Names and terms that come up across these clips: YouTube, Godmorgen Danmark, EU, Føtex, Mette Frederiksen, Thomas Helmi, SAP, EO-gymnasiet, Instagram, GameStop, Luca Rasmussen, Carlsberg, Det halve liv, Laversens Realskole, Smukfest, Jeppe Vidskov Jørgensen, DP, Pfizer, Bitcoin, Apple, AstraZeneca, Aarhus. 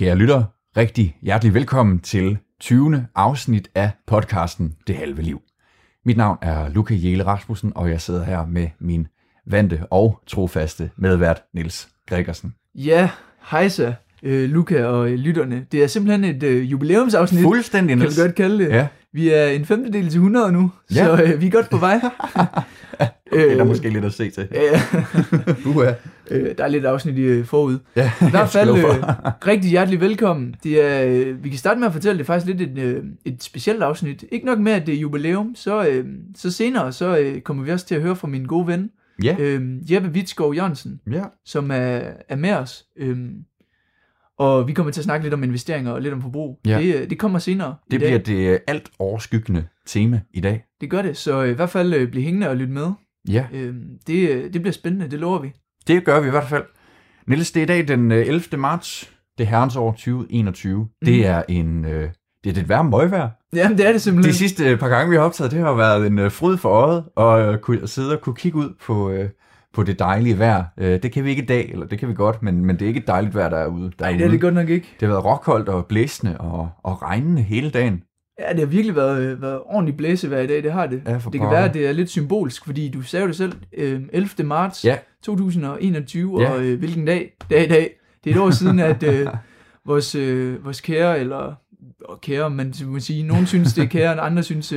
Kære lytter, rigtig hjertelig velkommen til 20. afsnit af podcasten Det halve liv. Mit navn er Luca Rasmussen, og jeg sidder her med min vante og trofaste medvært Niels Gregersen. Ja, hejsa Luca og lytterne. Det er simpelthen et jubilæumsafsnit. Fuldstændig, Niels. Kan vi godt kalde det. Ja. Vi er en 5. del til 100 nu, ja. Så vi er godt på vej. Okay, der er måske lidt at se til. Der er lidt afsnit i forud. Ja, i hvert fald rigtig hjertelig velkommen. Det er, vi kan starte med at fortælle, det faktisk lidt et specielt afsnit. Ikke nok med, at det er jubilæum, så senere så kommer vi også til at høre fra min gode ven, ja. Jeppe Hvidsgaard Jørgensen, ja. Som er med os. Og vi kommer til at snakke lidt om investeringer og lidt om forbrug. Ja. Det kommer senere. Det bliver det alt overskyggende tema i dag. Det gør det, så i hvert fald bliv hængende og lyt med. Ja. Det bliver spændende, det lover vi. Det gør vi i hvert fald. Niels, det er i dag den 11. marts, det herrens år 2021. Det er et værre møgvejr. Jamen, det er det simpelthen. De sidste par gange, vi har optaget, det har været en fryd for øjet, og sidde og kunne kigge ud på det dejlige vejr. Det kan vi ikke i dag, eller det kan vi godt, men det er ikke et dejligt vejr derude. Nej, det er det godt nok ikke. Det har været råkoldt og blæsende og regnende hele dagen. Ja, det har virkelig været ordentligt blæsevejr i dag, det har det. Ja, det kan være, at det er lidt symbolsk, fordi du sagde det selv, 11. marts 2021, ja. Og hvilken dag i dag. Det er et år siden, at vores kære, eller kære, man må sige, nogen synes det er kære, og andre synes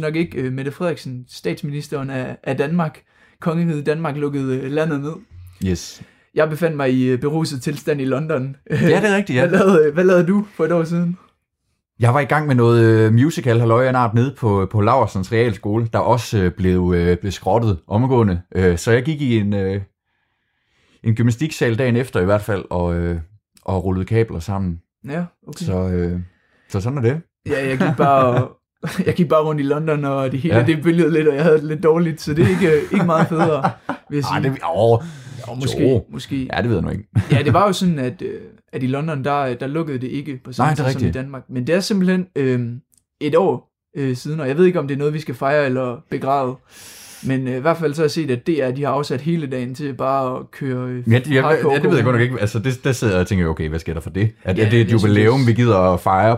nok ikke, Mette Frederiksen, statsministeren af Danmark, kongeriget Danmark, lukkede landet ned. Yes. Jeg befandt mig i beruset tilstand i London. Ja, det er rigtigt, ja. Hvad lavede du for et år siden? Jeg var i gang med noget musical, halløj en art, nede på Laversens Realskole, der også blev skrottet omgående. Så jeg gik i en gymnastiksal dagen efter i hvert fald, og rullede kabler sammen. Ja, okay. Så sådan er det. Ja, jeg gik bare rundt i London, og det hele det bølgede lidt, og jeg havde det lidt dårligt, så det er ikke meget federe, vil jeg sige. Nej, måske. Ja, det ved jeg nu ikke. Ja, det var jo sådan, at i London, der lukkede det ikke på samme tid som i Danmark. Men det er simpelthen et år siden, og jeg ved ikke, om det er noget, vi skal fejre eller begrave. Men i hvert fald så har jeg set, at DR, de har afsat hele dagen til bare at køre... det ved jeg godt nok ikke. Altså, der sidder jeg og tænker, okay, hvad sker der for det? Er det et jubilæum, vi gider at fejre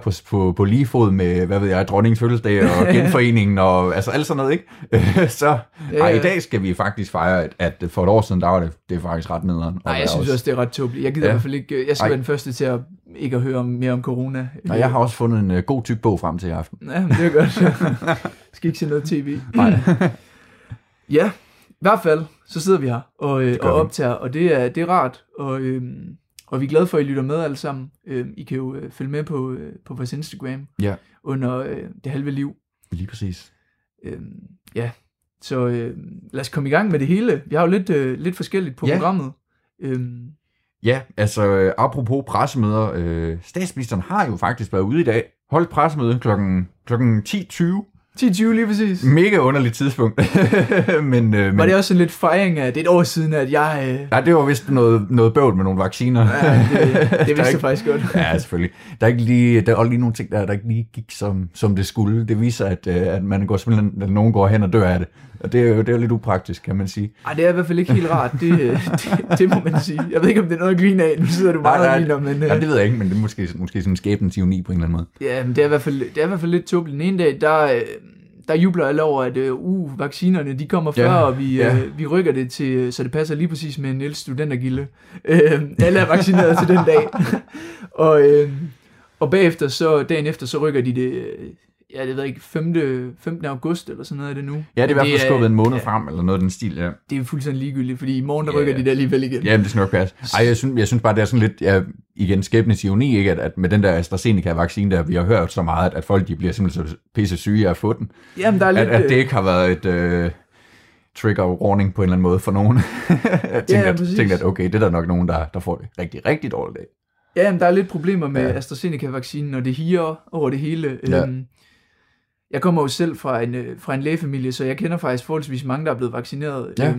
på lige fod med, hvad ved jeg, dronningens fødselsdag og genforeningen og altså alt sådan noget, ikke? Så i dag skal vi faktisk fejre, at for et år siden, der var det faktisk ret nederen. Nej, jeg synes også, det er ret tåbeligt. Jeg gider i hvert fald ikke... Jeg skal være den første til at ikke at høre mere om corona. Nej, jeg har også fundet en god tyk bog frem til i aften. Ja, men det er godt. Skal ikke se noget tv. Nej. Ja, i hvert fald, så sidder vi her og optager, og det er rart, og vi er glade for, at I lytter med alle sammen. I kan jo følge med på vores Instagram under Det halve liv. Lige præcis. Så lad os komme i gang med det hele. Vi har jo lidt forskelligt på programmet. Ja, altså apropos pressemøder, statsministeren har jo faktisk været ude i dag, holdt pressemøde klokken 10:20. 10:20 lige præcis. Mega underligt tidspunkt. men var det også en lidt fejring af, det er et år siden, at jeg... Nej, det var vist noget bøvl med nogle vacciner. Ja, det vidste jeg faktisk godt. Ja, selvfølgelig. Der var lige nogle ting, der ikke lige gik, som det skulle. Det viser, at man går simpelthen, at nogen går hen og dør af det. Og det er jo lidt upraktisk, kan man sige. Nej, det er i hvert fald ikke helt rart. Det må man sige. Jeg ved ikke, om det er noget at grine af. Nu sidder du bare og griner, men... Nej, det ved jeg ikke, men det er måske sådan en skæbnens ironi på en eller anden måde. Ja, men det er i hvert fald lidt tåbeligt. Den ene dag, der jubler alle over, at vaccinerne, de kommer før, og vi rykker det til, så det passer lige præcis med Niels studentergilde. Alle er vaccineret til den dag. og bagefter, dagen efter, så rykker de det... Ja, det ved ikke, 15. august eller sådan noget er det nu. Ja, det er i hvert fald skubbet en måned frem, eller noget af den stil, ja. Det er fuldstændig ligegyldigt, fordi i morgen, der rykker de der alligevel igen. Ja, men det skal nok passe. Ej, jeg synes bare, det er sådan lidt, igen, skæbnes ironi, ikke? At med den der AstraZeneca-vaccine, der vi har hørt så meget, at folk, de bliver simpelthen så pisse syge af at få den. Jamen, der er lidt... At det ikke har været et trigger warning på en eller anden måde for nogen. Jeg tænker, at okay, det er der nok nogen, der får det rigtig, rigtig dårligt af. Ja, men der er lidt problemer med AstraZeneca-vaccinen, og det higer over det hele. Ja. Jeg kommer jo selv fra en lægefamilie, så jeg kender faktisk forholdsvis mange, der er blevet vaccineret. Ja.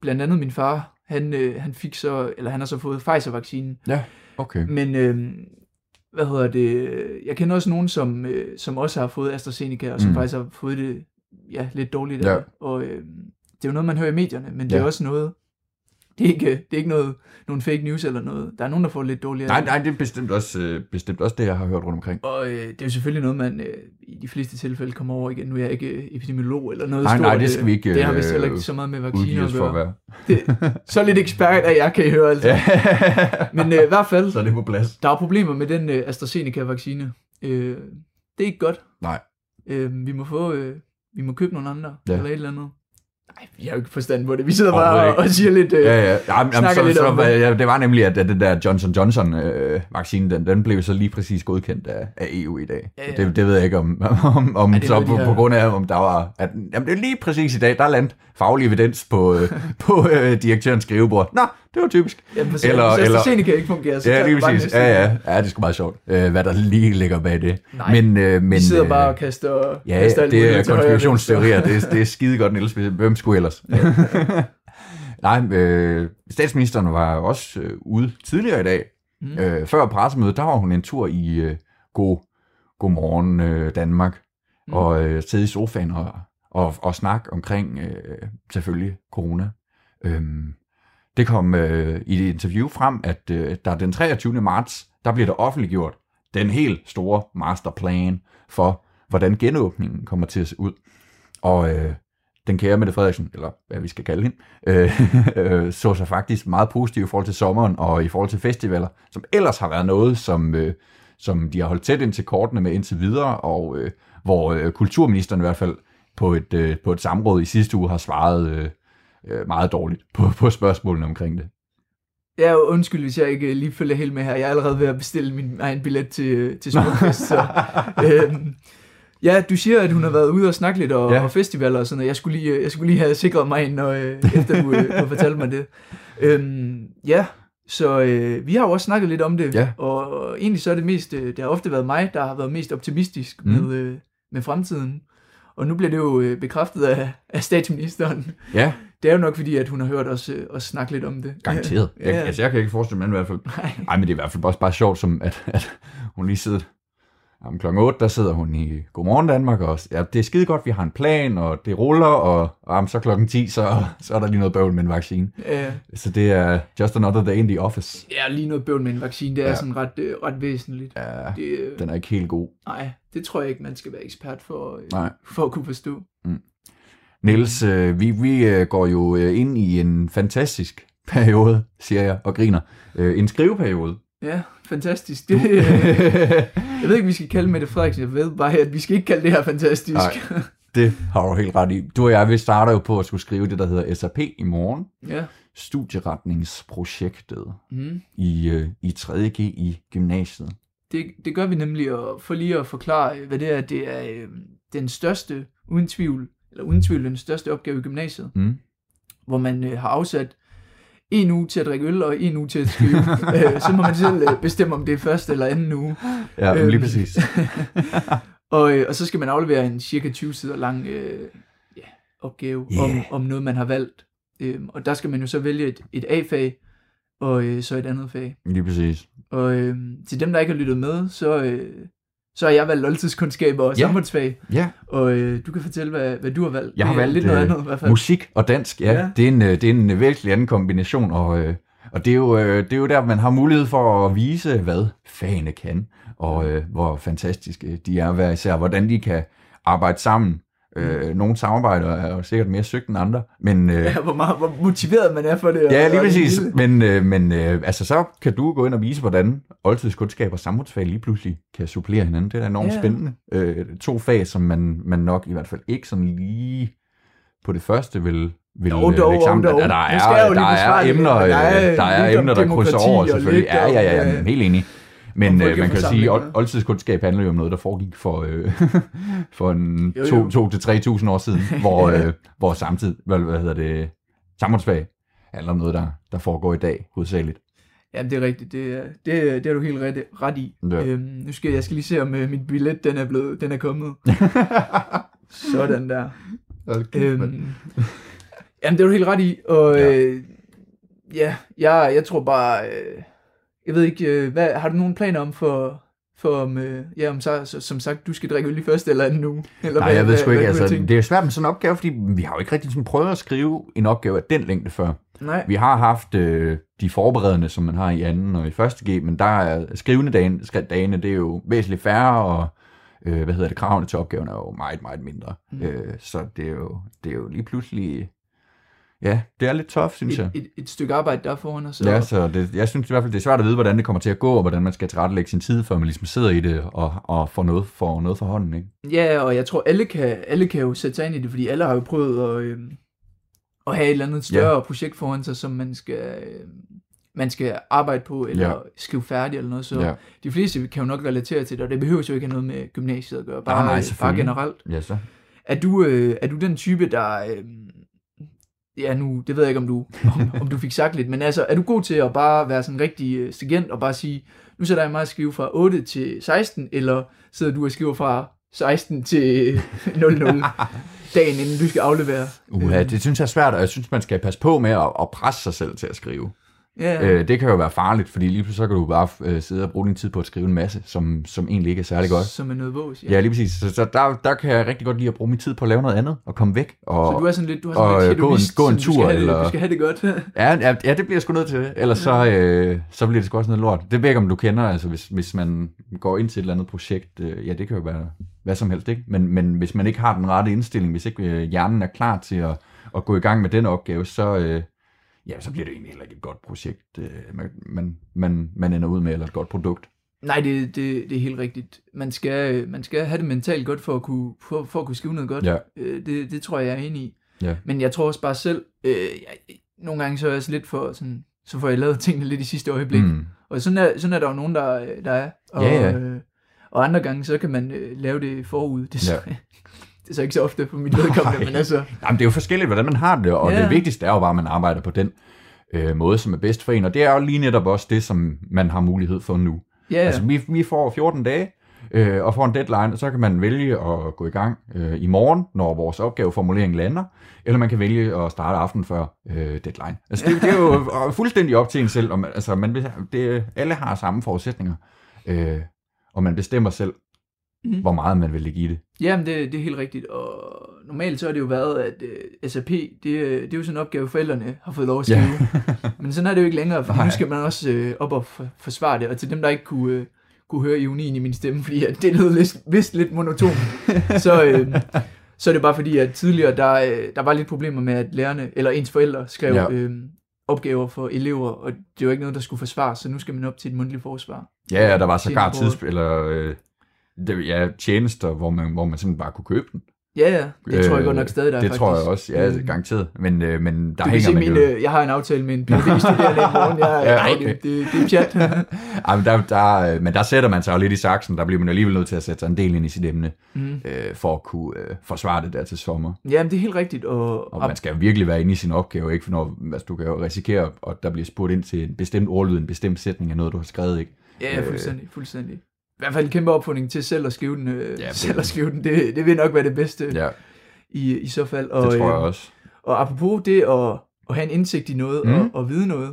Blandt andet min far, han har så fået Pfizer-vaccinen. Ja, okay. Men jeg kender også nogen, som også har fået AstraZeneca, og som faktisk har fået det lidt dårligt af. Og det er jo noget, man hører i medierne, men det er også noget, Det er ikke noget, nogle fake news eller noget. Der er nogen, der får lidt dårligere. Nej, det er bestemt også det, jeg har hørt rundt omkring. Og det er jo selvfølgelig noget, man i de fleste tilfælde kommer over igen. Nu er jeg ikke epidemiolog eller noget stort. Nej, det skal vi ikke. Det har vist heller ikke så meget med vacciner at gøre. Så lidt ekspert af jer, kan I høre altså. Ja. Men i hvert fald, så er det på plads. Der er problemer med den AstraZeneca-vaccine. Det er ikke godt. Nej. Vi må købe nogle andre, ja, eller et eller andet. Nej, vi har jo ikke forstand på det. Vi sidder bare og siger lidt, snakker lidt om det. Det var nemlig, at den der Johnson Johnson-vaccine, den blev så lige præcis godkendt af EU i dag. Ja, ja. Det ved jeg ikke om så på grund af, om der var... At, jamen, det er lige præcis i dag, der landt faglig evidens på direktørens skrivebord. Nå, det var typisk. Jamen, hvis AstraZeneca ikke fungerer, så ja, det er præcis. Ja, det er sgu meget sjovt, hvad der lige ligger bag det. Nej, men, vi sidder bare og kaster... Ja, det er konspirationsteorier. Det er skide godt, Niels. Hvem skulle ellers? Nej, statsministeren var også ude tidligere i dag. Mm. Før pressemødet, der var hun en tur i Godmorgen Danmark, og sidde i sofaen og snakke omkring selvfølgelig corona. Det kom i et interview frem, at der den 23. marts, der bliver der offentliggjort den helt store masterplan for, hvordan genåbningen kommer til at se ud. Og den kære Mette Frederiksen, eller hvad vi skal kalde hende, så sig faktisk meget positiv i forhold til sommeren og i forhold til festivaler, som ellers har været noget, som de har holdt tæt ind til kortene med indtil videre, og hvor kulturministeren i hvert fald på et samråd i sidste uge har svaret... meget dårligt på spørgsmålene omkring det. Ja, undskyld, hvis jeg ikke lige følger helt med her. Jeg er allerede ved at bestille min egen billet til Smukfest. Så, ja, du siger, at hun har været ude og snakke lidt og festivaler og sådan noget. Jeg skulle lige have sikret mig en, efter du fortalte mig det. Så vi har jo også snakket lidt om det, og egentlig så er det mest, det har ofte været mig, der har været mest optimistisk med fremtiden. Og nu bliver det jo bekræftet af statsministeren. Ja. Det er jo nok fordi, at hun har hørt os snakke lidt om det. Garanteret. Ja. Jeg kan ikke forestille mig i hvert fald. Nej, men det er i hvert fald også bare sjovt, som at hun lige sidder om kl. 8, der sidder hun i Godmorgen Danmark. Og ja, det er skide godt, vi har en plan, og det ruller, og så klokken 10, så er der lige noget bøvl med en vaccine. Ja. Så det er just another day in the office. Ja, lige noget bøvl med en vaccine, det er sådan ret væsentligt. Ja, den er ikke helt god. Nej, det tror jeg ikke, man skal være ekspert for at kunne forstå. Mm. Niels, vi går jo ind i en fantastisk periode, siger jeg, og griner. En skriveperiode. Ja, fantastisk. Det, jeg ved ikke, vi skal kalde Mette Frederiksen. Jeg ved bare, at vi skal ikke kalde det her fantastisk. Nej, det har du helt ret i. Du og jeg, vi starter jo på at skulle skrive det, der hedder SAP i morgen. Ja. Studieretningsprojektet i 3.G i gymnasiet. Det gør vi nemlig, og for lige at forklare, hvad det er. Det er den største, uden tvivl den største opgave i gymnasiet, hvor man har afsat en uge til at drikke øl, og en uge til at skrive. Så må man selv bestemme, om det er første eller anden uge. Ja, lige præcis. og så skal man aflevere en cirka 20 sider lang opgave om noget, man har valgt. Og der skal man jo så vælge et A-fag, og så et andet fag. Lige præcis. Og til dem, der ikke har lyttet med, så har jeg valgt oldtidskundskaber og samfundsfag. Ja. Og du kan fortælle, hvad du har valgt. Jeg har valgt lidt noget andet, i hvert fald. Musik og dansk, ja. Det er en virkelig anden kombination, og det er jo der, man har mulighed for at vise, hvad fagene kan, og hvor fantastiske de er hver især, hvordan de kan arbejde sammen. Nogle samarbejder er jo sikkert mere søgt end andre, men hvor motiveret man er for det. Ja, lige præcis. Men altså, så kan du gå ind og vise, hvordan oldtidskundskab og samfundsfag lige pludselig kan supplere hinanden. Det er enormt spændende. To fag, som man nok i hvert fald ikke sådan lige på det første vil eksamen. Der er emner, der krydser over, selvfølgelig. Ja, helt enig. Men man kan sige, at oldtidskundskab handler jo om noget, der foregik for 2.000 til 3.000 år siden, hvor samtidig, samfundsfag handler om noget, der foregår i dag, hovedsageligt. Ja, det er rigtigt. Det er du helt ret i. Ja. Nu skal jeg lige se, om min billet den er kommet. Sådan der. Jamen, det er du helt ret i. Og jeg tror bare... Jeg ved ikke, har du nogen planer om som sagt, du skal drikke øl i første eller anden uge? Eller nej, jeg ved sgu ikke. Altså, det er svært med sådan en opgave, fordi vi har jo ikke rigtig sådan prøvet at skrive en opgave af den længde før. Nej. Vi har haft de forberedende, som man har i anden og i første G, men der er skrivende dagene, det er jo væsentligt færre, og kravene til opgaven er jo meget, meget mindre. Mm. Så det er jo lige pludselig... Ja, det er lidt tough, synes jeg. Et stykke arbejde der foran os. Ja, så jeg synes i hvert fald, det er svært at vide, hvordan det kommer til at gå, og hvordan man skal tilrettelægge sin tid, før man ligesom sidder i det og får noget for hånden, ikke? Ja, og jeg tror, alle kan jo sætte sig ind i det, fordi alle har jo prøvet at have et eller andet større projekt foran sig, som man skal arbejde på, eller skrive færdig eller noget. Så de fleste kan jo nok relatere til det, og det behøver jo ikke noget med gymnasiet at gøre, bare generelt. Ja, så. Er du den type, der... Ja, nu, det ved jeg ikke, om du fik sagt lidt, men altså, er du god til at bare være sådan rigtig stringent og bare sige, nu sætter jeg mig at skrive fra 8 til 16, eller sidder du og skriver fra 16 til 00 dagen, inden du skal aflevere? Det synes jeg er svært, og jeg synes, man skal passe på med at presse sig selv til at skrive. Yeah. Det kan jo være farligt, fordi lige pludselig så kan du bare sidde og bruge din tid på at skrive en masse, som egentlig ikke er særlig godt. Som er noget vås, ja. Ja, lige præcis. Så der kan jeg rigtig godt lide at bruge min tid på at lave noget andet og komme væk. Og, så du er sådan lidt, gå en tur, eller... Du skal have det godt. ja, det bliver jeg sgu nødt til. Ellers så bliver det sgu også noget lort. Det ved jeg ikke, om du kender, altså hvis man går ind til et eller andet projekt, det kan jo være hvad som helst, ikke? Men hvis man ikke har den rette indstilling, hvis ikke hjernen er klar til at gå i gang med den opgave, så... så bliver det egentlig heller ikke et godt projekt, man ender ud med, eller et godt produkt. Nej, det er helt rigtigt. Man skal have det mentalt godt for at kunne skrive noget godt. Ja. Det tror jeg, jeg er enig i. Ja. Men jeg tror også bare selv, nogle gange så er jeg lidt for sådan, så får jeg lavet tingene lidt i sidste øjeblik. Mm. Og sådan er der jo nogen, der er. Og, og andre gange, så kan man lave det forud. Det er Det er så ikke så ofte på mit vedkommende, men altså... Jamen, det er jo forskelligt, hvordan man har det, og det vigtigste er jo bare, at man arbejder på den måde, som er bedst for en, og det er jo lige netop også det, som man har mulighed for nu. Yeah. Altså, vi får 14 dage og får en deadline, og så kan man vælge at gå i gang i morgen, når vores opgaveformulering lander, eller man kan vælge at starte aftenen før deadline. Altså, det er jo fuldstændig op til en selv, og man, altså, alle har samme forudsætninger, og man bestemmer selv, hvor meget man vil lægge i det. Jamen, det er helt rigtigt, og normalt så har det jo været, at SAP, det er jo sådan en opgave, forældrene har fået lov at skrive. Men sådan er det jo ikke længere, for nu skal man også op og forsvare det, og til dem, der ikke kunne høre ironien i min stemme, fordi det lød vist lidt monotont, så er det bare fordi, at tidligere, der var lidt problemer med, at lærerne, eller ens forældre, skrev opgaver for elever, og det var ikke noget, der skulle forsvares, så nu skal man op til et mundtligt forsvar. Ja, der var sågar tjenester, hvor man simpelthen bare kunne købe den. Ja, det tror jeg godt nok stadig, der det faktisk. Det tror jeg også, garanteret. Men der hænger man jo... Jeg har en aftale med en PhD-studerende i morgen. Det er pjat. Jamen, der sætter man sig jo lidt i saksen. Der bliver man alligevel nødt til at sætte sig en del ind i sit emne, for at kunne forsvare det der til sommer. Jamen, det er helt rigtigt. Og man skal jo virkelig være inde i sin opgave, ikke? For når, altså, du kan jo risikere, at der bliver spurgt ind til en bestemt ordlyd, en bestemt sætning af noget, du har skrevet, ikke? Ja, fuldstændig. I hvert fald en kæmpe opfordring til selv at skrive den. Det vil nok være det bedste i så fald. Og, det tror jeg også. Og apropos det at have en indsigt i noget og vide noget,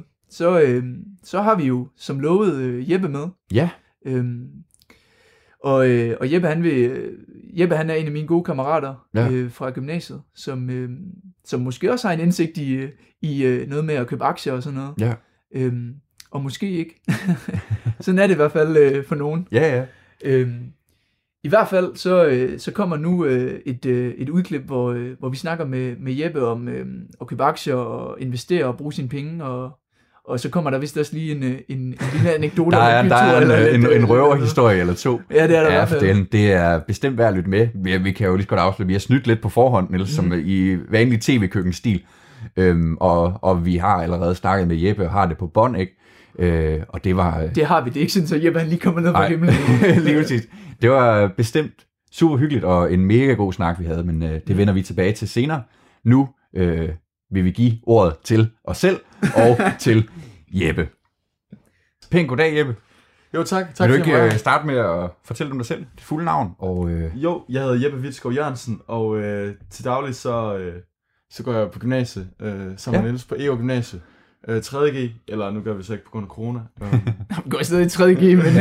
så har vi jo som lovet Jeppe med. Ja. Og Jeppe han er en af mine gode kammerater fra gymnasiet, som måske også har en indsigt i noget med at købe aktier og sådan noget. Ja. Og måske ikke. Sådan er det i hvert fald for nogen. Ja. I hvert fald så kommer nu et udklip, hvor vi snakker med Jeppe om at købe aktier og investere og bruge sine penge. Og så kommer der vist også lige en lille anekdote. der er en røverhistorie eller to. Ja, det er der i hvert fald. Det er bestemt værd at lytte med. Vi kan jo lige godt afsløre, vi har snydt lidt på forhånd, Niels, som i vanlig tv-køkkenstil. Og vi har allerede snakket med Jeppe og har det på bånd, ikke? Og det var... Det har vi det ikke, så Jeppe han lige kommer ned fra himlen. Det var bestemt super hyggeligt og en mega god snak, vi havde, men det vender vi tilbage til senere. Nu vil vi give ordet til os selv og til Jeppe. Pænt goddag, Jeppe. Jo, tak. Vil du ikke starte med at fortælle om dig selv, dit fulde navn? Og, Jo, jeg hedder Jeppe Vidskov Jørgensen, og til daglig så går jeg på gymnasiet sammen med Niels på EO-gymnasiet. 3.G, eller nu gør vi så ikke på grund af corona. Vi går stadig i 3.G, men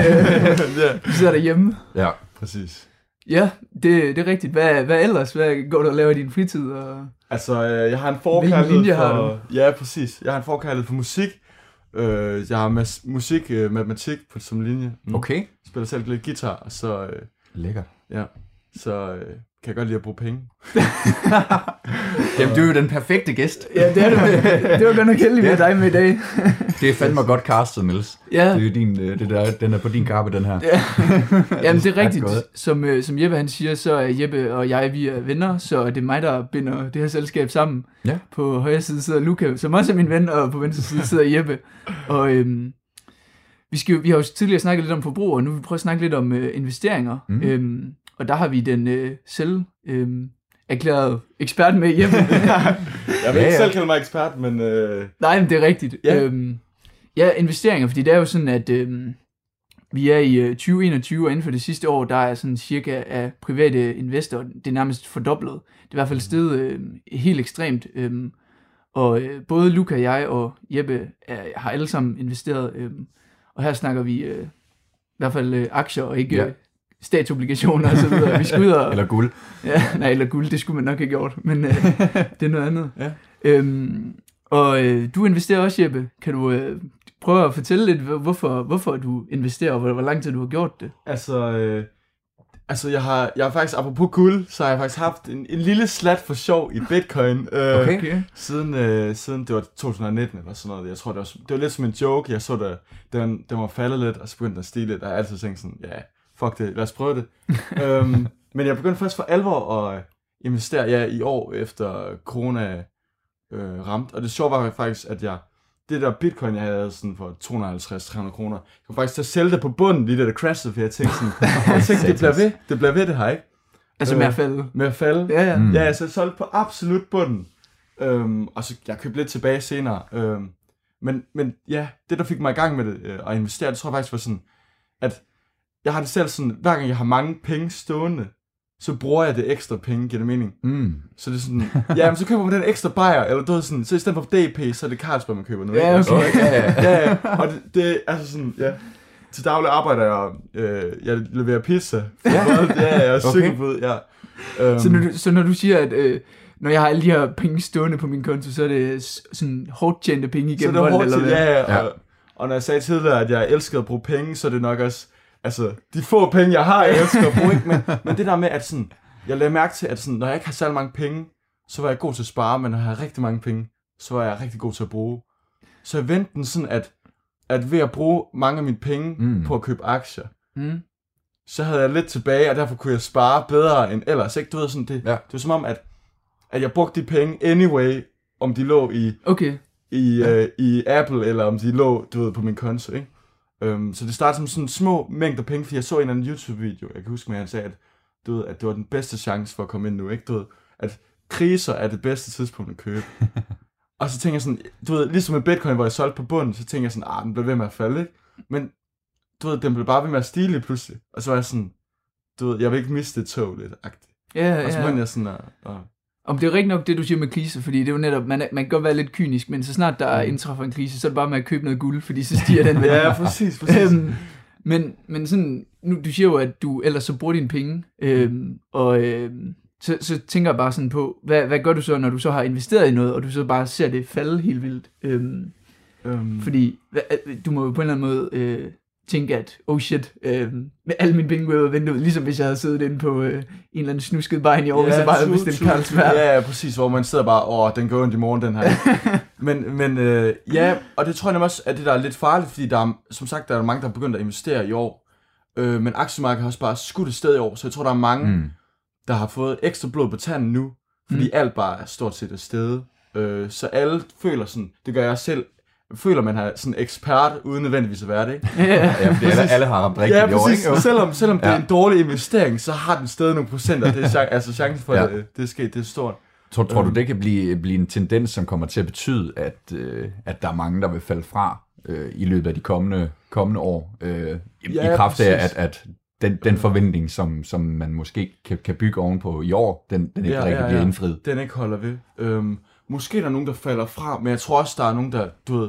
vi sidder derhjemme. Ja, præcis. Ja, det er rigtigt. Hvad ellers? Hvad går du og laver i din fritid? Og... Altså, jeg har en forkærlighed for... Ja, præcis. Jeg har en forkærlighed for musik. Jeg har musik, matematik på som linje. Okay. Jeg spiller selv lidt guitar, og så... Lækkert. Ja, så... Kan jeg godt lide at bruge penge. Jamen, du er jo den perfekte gæst. Ja, det er det. Det var godt nok heldigt med dig med i dag. Det er fandme godt castet, Niels. Ja. Det er din, det der, den er på din kappe, den her. Ja. Jamen, det er rigtigt. Som Jeppe han siger, så er Jeppe og jeg, vi er venner, så det er mig, der binder det her selskab sammen. Ja. På højre side sidder Luca, som også er min ven, og på venstre side sidder Jeppe. Og vi har jo tidligere snakket lidt om forbrug, og nu vil vi prøve at snakke lidt om investeringer. Mm. Og der har vi den selv erklærede ekspert med hjemme. Jeg vil ikke selv kalde mig ekspert, men... Nej, men det er rigtigt. Yeah. Investeringer, fordi det er jo sådan, at vi er i 2021, og inden for det sidste år, der er sådan cirka af private investorer, det er nærmest fordoblet. Det er i hvert fald steget helt ekstremt. Og både Luca, jeg og Jeppe har alle sammen investeret. Og her snakker vi i hvert fald aktier og ikke... Yeah. statsobligationer og så videre. Vi skal ud og... Eller guld. Ja, nej, eller guld, det skulle man nok have gjort, men det er noget andet. Ja. Og du investerer også, Jeppe. Kan du prøve at fortælle lidt, hvorfor du investerer, og hvor lang tid du har gjort det? Altså jeg har faktisk, apropos guld, så har jeg faktisk haft en lille slat for sjov i Bitcoin. Okay. Siden det var 2019 eller sådan noget. Jeg tror, det var lidt som en joke. Jeg så, at den var faldet lidt, og så begyndte den at stige lidt, og jeg altid tænkte sådan, ja... Fuck det, lad os prøve det. Men jeg begyndte først for alvor at investere i år, efter corona ramte. Og det sjove var faktisk, at det der bitcoin, jeg havde sådan for 250-300 kroner, jeg kunne faktisk tage sælge det på bunden, lige da det crashede, for jeg tænkte sådan, det bliver ved det her, ikke? Altså med at falde. Med at falde. Ja, ja. Mm. Ja, så jeg solgte på absolut bunden. Og så jeg købte lidt tilbage senere. Men ja, det der fik mig i gang med det, at investere, det tror jeg faktisk var sådan, at jeg har det selv sådan, hver gang jeg har mange penge stående, så bruger jeg det ekstra penge, giver det mening? Mm. Så det er sådan, men så køber man den ekstra bajer, eller du ved sådan, så i stedet for DP, så er det Carlsberg, man køber noget. Ja, okay. Ja. Og det altså sådan, ja. Til daglig arbejder jeg leverer pizza. Jeg er cykelbud, ja. Så når du siger, at... Når jeg har alle de her penge stående på min konto, så er det sådan hårdt tjente penge igennem holdet, eller hvad? Ja. Og når jeg sagde tidligere, at jeg elskede at bruge penge, så er det nok også... Altså, de få penge, jeg har, jeg elsker at bruge, ikke? Men det der med, at sådan, jeg lagde mærke til, at sådan, når jeg ikke har særlig mange penge, så var jeg god til at spare, men når jeg havde rigtig mange penge, så var jeg rigtig god til at bruge. Så jeg vendte den sådan, at ved at bruge mange af mine penge på at købe aktier, så havde jeg lidt tilbage, og derfor kunne jeg spare bedre end ellers, ikke? Du ved sådan, det var som om, at jeg brugte de penge anyway, om de lå i Apple, eller om de lå, du ved, på min konto, ikke? Så det startede som sådan små mængder penge, fordi jeg så en eller anden YouTube-video, jeg kan huske, at han sagde, at det var den bedste chance for at komme ind nu, ikke? Du ved, at kriser er det bedste tidspunkt at købe. Og så tænkte jeg sådan, du ved, ligesom med Bitcoin, hvor jeg solgte på bunden, så tænkte jeg sådan, den blev ved med at falde, ikke? Men du ved, den blev bare ved med at stige lige pludselig, og så var jeg sådan, du ved, jeg vil ikke miste det tog lidt, og så begyndte jeg sådan at... Om det er rigtig nok det, du siger med krise, fordi det er jo netop, man kan godt være lidt kynisk, men så snart der indtræffer en krise, så er det bare med at købe noget guld, fordi så stiger den værdi. Ja, præcis. Men sådan, nu, du siger jo, at du ellers så bruger dine penge, så tænker jeg bare sådan på, hvad gør du så, når du så har investeret i noget, og du så bare ser det falde helt vildt? Fordi du må jo på en eller anden måde... tænke, at med alle mine penge ud og vente ud, ligesom hvis jeg havde siddet inde på en eller anden snusket bare i år, så bare havde bestilt Carlsberg. Ja, præcis, hvor man sidder bare, den går ondt i morgen, den her. Og det tror jeg også, at det der er lidt farligt, fordi der er, som sagt, der er mange, der er begyndt at investere i år, men aktiemarkedet har også bare skudt et sted i år, så jeg tror, der er mange, der har fået ekstra blod på tanden nu, fordi alt bare er stort set et sted. Så alle føler sådan, det gør jeg selv, føler man har sådan ekspert uden nødvendigvis at være det, ikke? Ja, fordi alle har ramt rigtigt i år, ikke? Selvom det er en dårlig investering, så har den stadig nogle procenter, det er altså chancen for, at det sker, det er stort. Tror du, det kan blive en tendens, som kommer til at betyde, at der er mange, der vil falde fra i løbet af de kommende år, i kraft af, at den forventning, som man måske kan bygge ovenpå i år, den ikke rigtig bliver indfriet? Den ikke holder ved. Måske der er nogen, der falder fra, men jeg tror også, der er nogen, der, du ved,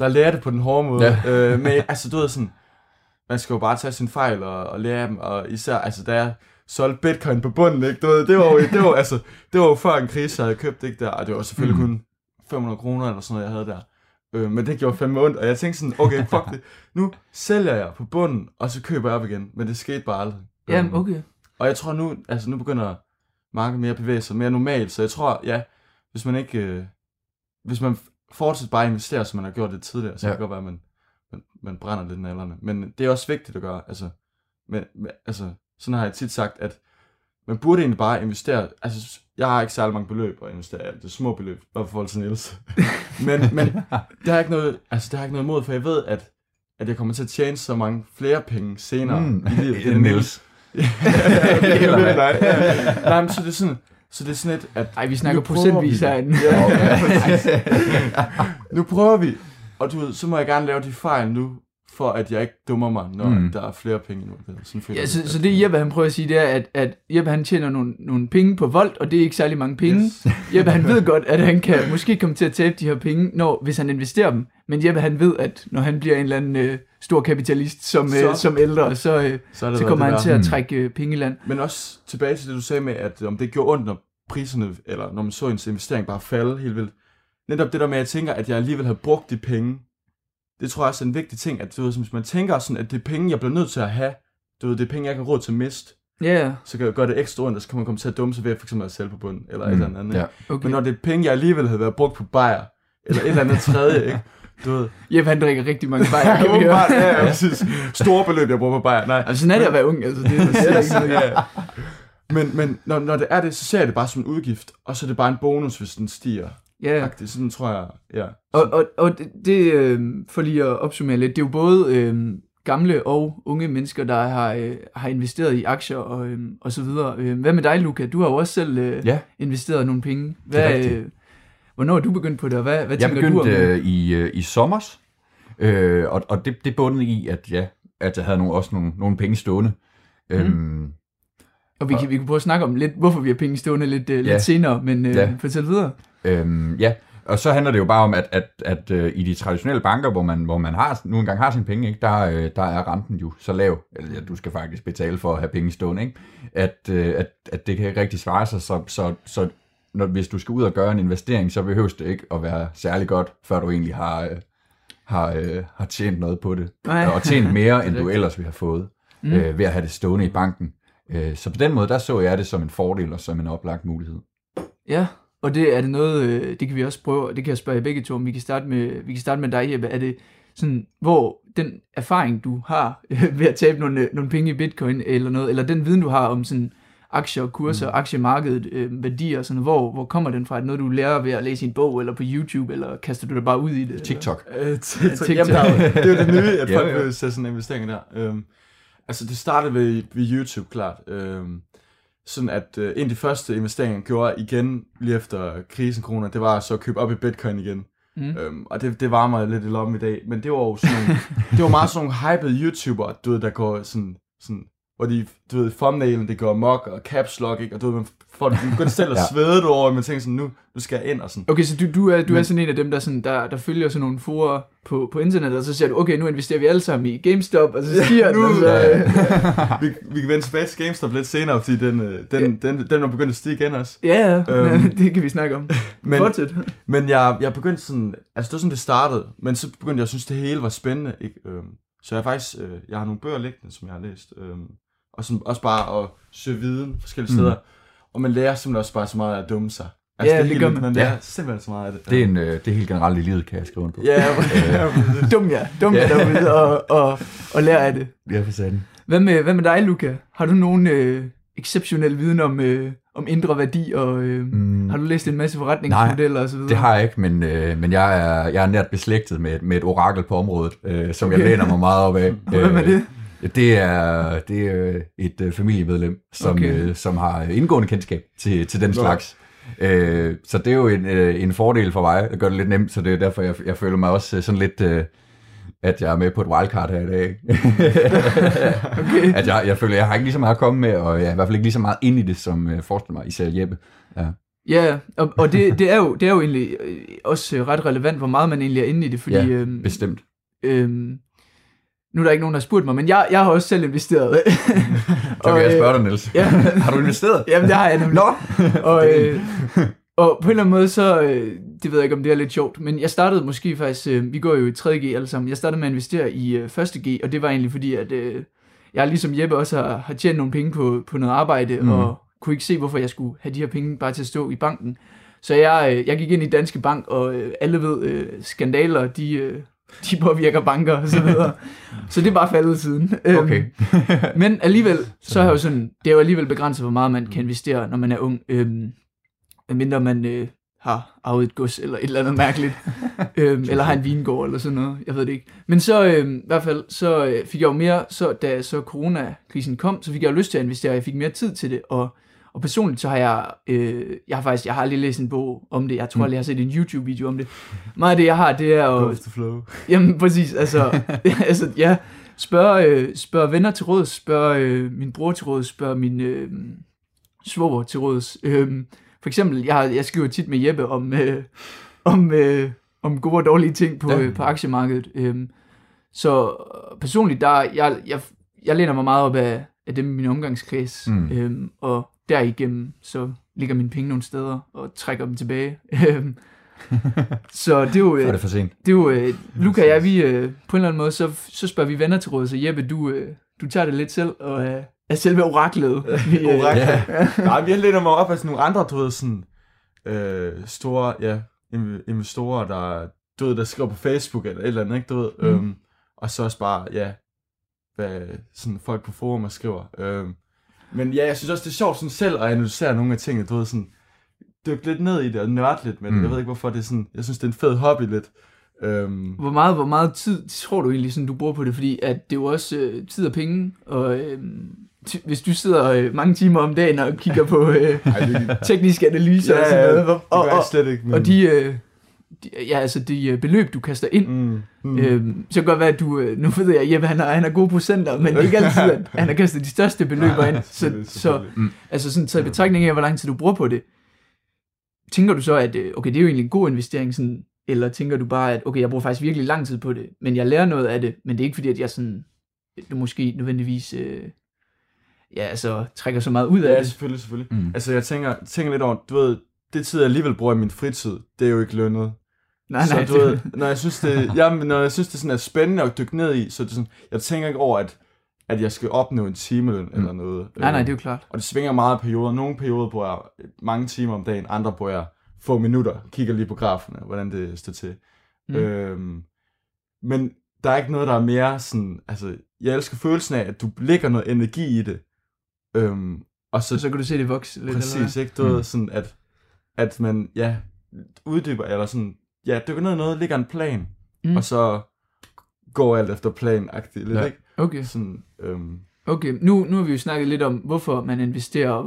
der lærer det på den hårde måde. Men altså, du ved sådan, man skal jo bare tage sine fejl og lære dem, og især, altså, da jeg solgte bitcoin på bunden, ikke? Du ved, det var jo før en krise, jeg havde købt, ikke der, og det var selvfølgelig kun 500 kroner eller sådan noget, jeg havde der. Men det gjorde fandme ondt, og jeg tænkte sådan, okay, fuck det, nu sælger jeg på bunden, og så køber jeg op igen, men det skete bare aldrig. Jamen, okay. Og jeg tror nu, altså nu begynder markedet mere at bevæge sig, mere normalt, så jeg tror, ja, hvis man ikke, hvis man fortsat bare investerer, som man har gjort det tidligere, så kan det godt være, at man brænder lidt nallerne. Men det er også vigtigt at gøre, altså, altså sådan har jeg tit sagt, at man burde egentlig bare investere, altså jeg har ikke særlig mange beløb at investere alt, det er små beløb, bare for forhold til Niels. men det har ikke noget, altså det har ikke noget imod, for jeg ved, at jeg kommer til at tjene så mange flere penge senere i livet. End Niels. Nej, men så det er sådan, lidt, at... Ej, vi snakker procentvis herinde. Nu prøver vi, og du ved, så må jeg gerne lave de fejl nu, for at jeg ikke dummer mig, når der er flere penge nu. Ja, så det Jeppe, han prøver at sige, det er, at Jeppe, han tjener nogle penge på volt, og det er ikke særlig mange penge. Yes. Jeppe, han ved godt, at han kan måske komme til at tabe de her penge, hvis han investerer dem. Men Jeppe, han ved, at når han bliver en eller anden stor kapitalist som ældre, så kommer han til at trække penge i land. Men også tilbage til det, du sagde med, at om det gjorde ondt, når priserne, eller når man så ens investering bare falde helt vildt. Netop det der med, at jeg tænker, at jeg alligevel har brugt de penge, det tror jeg også er en vigtig ting, at du ved, hvis man tænker sådan, at det er penge, jeg bliver nødt til at have, du ved, det er penge, jeg kan råd til at miste, så kan jeg gøre det ekstra ondt, og så kan man komme til at dumme sig ved for eksempel at sælge på bunden, eller et eller andet. Ja. Okay. Men når det er penge, jeg alligevel havde været brugt på bajer, eller et eller andet tredje, ikke? Du ved. Jeppe, han drikker rigtig mange bajer, kan vi høre? Ja, præcis. Store beløb, jeg bruger på bajer, nej. Altså sådan er det at være ung, altså det er sådan, ja. Men når det er det, så ser jeg det bare som en udgift, og så er det bare en bonus, hvis den stiger. Ja, sådan tror jeg, ja. Og det, for lige at opsummere lidt, det er jo både gamle og unge mennesker, der har investeret i aktier og så videre. Hvad med dig, Luca? Du har jo også selv investeret nogle penge. Hvornår er du begyndt på det, og hvad tænker du om det? Jeg begyndte i sommers, og det bundede i, at jeg havde også nogle penge stående. Og vi kan prøve at snakke om lidt, hvorfor vi har penge stående lidt senere, men fortæl videre. Og så handler det jo bare om, at i de traditionelle banker, hvor man har, nu engang har sine penge, ikke, der er renten jo så lav, eller du skal faktisk betale for at have penge stående, ikke? At det kan ikke rigtig svare sig, så hvis du skal ud og gøre en investering, så behøves det ikke at være særlig godt, før du egentlig har tjent noget på det, og tjent mere, end du ellers ville have fået, ved at have det stående i banken. Så på den måde, der så jeg det som en fordel, og som en oplagt mulighed. Ja. Og det er det noget, det kan vi også prøve, det kan jeg spørge begge to om. Vi kan starte med dig, Jeppe. Er det sådan, hvor den erfaring, du har ved at tabe nogle penge i bitcoin eller noget, eller den viden, du har om sådan aktier, kurser, aktiemarkedet, værdier, sådan, hvor kommer den fra? Er det noget, du lærer ved at læse i en bog eller på YouTube, eller kaster du det bare ud i det? TikTok. TikTok. Jamen, det er jo det nye, at folk vil sætte sådan en investering der. Altså, det startede ved YouTube, klart. Sådan at en af de første investeringer, jeg gjorde igen lige efter krisen corona, det var så at købe op i bitcoin igen. Og det var mig lidt i lommen i dag, men det var jo sådan nogle, det var meget sådan nogle hypede YouTubere, du ved, der går sådan hvor de, du ved, thumbnailen, det går mok og caps lock, ikke? Og du ved, man begynder selv at svede det over, og man tænker sådan, nu skal jeg ind og sådan. Okay, så du er sådan en af dem, der, sådan, der følger sådan nogle forer på internettet, og så siger du, okay, nu investerer vi alle sammen i GameStop, og så siger den, og så... Vi kan vende tilbage til GameStop lidt senere, fordi den er begyndt at stige igen også. Ja, det kan vi snakke om. Men jeg begyndte sådan, altså det var sådan, det startede, men så begyndte jeg at synes, det hele var spændende, ikke? Så jeg faktisk, jeg har nogle bøger liggende, som jeg har læst, og som også bare at søge viden forskellige steder, og man lærer simpelthen også bare så meget at dumme sig. Altså, ja, det gør man. Man lærer simpelthen så meget af det. Det er, det er helt generelt i livet, kan jeg skrive på. Ja, dum derude, og lære af det. Ja, for sanden. Hvad med dig, Luca? Har du nogen exceptionel viden om indre værdi, og har du læst en masse forretningsmodeller og så videre? Nej, det har jeg ikke, men jeg er nært beslægtet med et orakel på området, som jeg læner mig meget op af. Hvad er det? Det er et familiemedlem, som har indgående kendskab til den slags. Så det er jo en fordel for mig, det gør det lidt nemt, så det er derfor, jeg føler mig også sådan lidt, at jeg er med på et wildcard her i dag. Okay. At jeg føler, jeg har ikke lige så meget at komme med, og jeg er i hvert fald ikke lige så meget ind i det, som forestiller mig, især Jeppe. Ja, og det er jo egentlig også ret relevant, hvor meget man egentlig er inde i det, fordi... Ja, bestemt. Nu er der ikke nogen, der har spurgt mig, men jeg har også selv investeret. Så kan jeg spørge dig, Niels. Ja. Har du investeret? Jamen, det har jeg nemlig. Nå! Og på en eller anden måde, så, det ved jeg ikke, om det er lidt sjovt, men jeg startede måske faktisk, vi går jo i 3.G alle sammen, jeg startede med at investere i 1.G, og det var egentlig fordi, at jeg ligesom Jeppe også har tjent nogle penge på noget arbejde, og kunne ikke se, hvorfor jeg skulle have de her penge bare til at stå i banken. Så jeg gik ind i Danske Bank, og alle ved, skandaler, de påvirker banker og så videre. Så det er bare faldet siden. Okay. Men alligevel, så har jeg jo sådan, det er jo alligevel begrænset, hvor meget man kan investere, når man er ung. Mindre man har arvet et gods eller et eller andet mærkeligt. Eller har en vingård eller sådan noget. Jeg ved det ikke. Men så i hvert fald, så fik jeg jo mere, så da så coronakrisen kom, så fik jeg jo lyst til at investere, jeg fik mere tid til det. Og personligt så har jeg har aldrig læst en bog om det. Jeg tror aldrig, jeg har set en YouTube-video om det. Meget af det, jeg har, det er jo... Go with the flow. Jamen, præcis. Altså ja, spørg venner til råds, spørg min bror til råds, spørg min svoger til råds. For eksempel, jeg skriver tit med Jeppe om gode og dårlige ting på aktiemarkedet. Så personligt, der jeg læner mig meget op af dem i min omgangskreds, og derigennem så ligger mine penge nogle steder og trækker dem tilbage. Så det er jo... det er for sent. Det er jo... Luca og jeg, vi på en eller anden måde, så spørger vi venner til råd, så Jeppe, du tager det lidt selv, og... er selve oraklet. Oraklet. Ja. Nej, vi læner mig op af sådan nogle andre, du ved, sådan store investorer, der, du ved, der skriver på Facebook eller et eller andet, ikke, du ved. Og så også bare, hvad sådan folk på forumer skriver. Men ja, jeg synes også, det er sjovt sådan selv at analysere nogle af tingene, du ved, sådan dykke lidt ned i det og nørde lidt med det. Jeg ved ikke, hvorfor det er sådan, jeg synes, det er en fed hobby lidt. Hvor meget tid tror du egentlig sådan, du bruger på det? Fordi at det er jo også tid og penge. Og hvis du sidder mange timer om dagen og kigger på tekniske analyser og sådan noget, og de beløb du kaster ind, så kan godt være at du, nu ved jeg, Jeppe han har gode procenter, men ikke altid at han har kastet de største beløber ind. Så altså sådan taget i betragtning af hvor lang tid du bruger på det, tænker du så at okay, det er jo egentlig en god investering sådan? Eller tænker du bare, at okay, jeg bruger faktisk virkelig lang tid på det, men jeg lærer noget af det, men det er ikke fordi, at jeg sådan, måske nødvendigvis trækker så meget ud af det? Ja, selvfølgelig. Altså, jeg tænker lidt over, du ved, det tid, jeg alligevel bruger i min fritid, det er jo ikke lønnet. Nej, så, du ved, når jeg synes, det sådan er spændende at dykke ned i, så det sådan, jeg tænker ikke over, at jeg skal opnå en timeløn eller noget. Nej, det er jo klart. Og det svinger meget i perioder. Nogle perioder bruger jeg mange timer om dagen, andre bruger jeg få minutter, kigger lige på graferne, hvordan det står til. Men der er ikke noget, der er mere sådan, altså, jeg elsker følelsen af, at du lægger noget energi i det, og så kan du se det vokse lidt, præcis, eller hvad? Ikke? Du ved, sådan, at man, uddyber, eller sådan, dykker ned i noget, lægger en plan, og så går alt efter plan-agtigt lidt, ikke? Okay. Sådan, okay, nu har vi jo snakket lidt om, hvorfor man investerer, og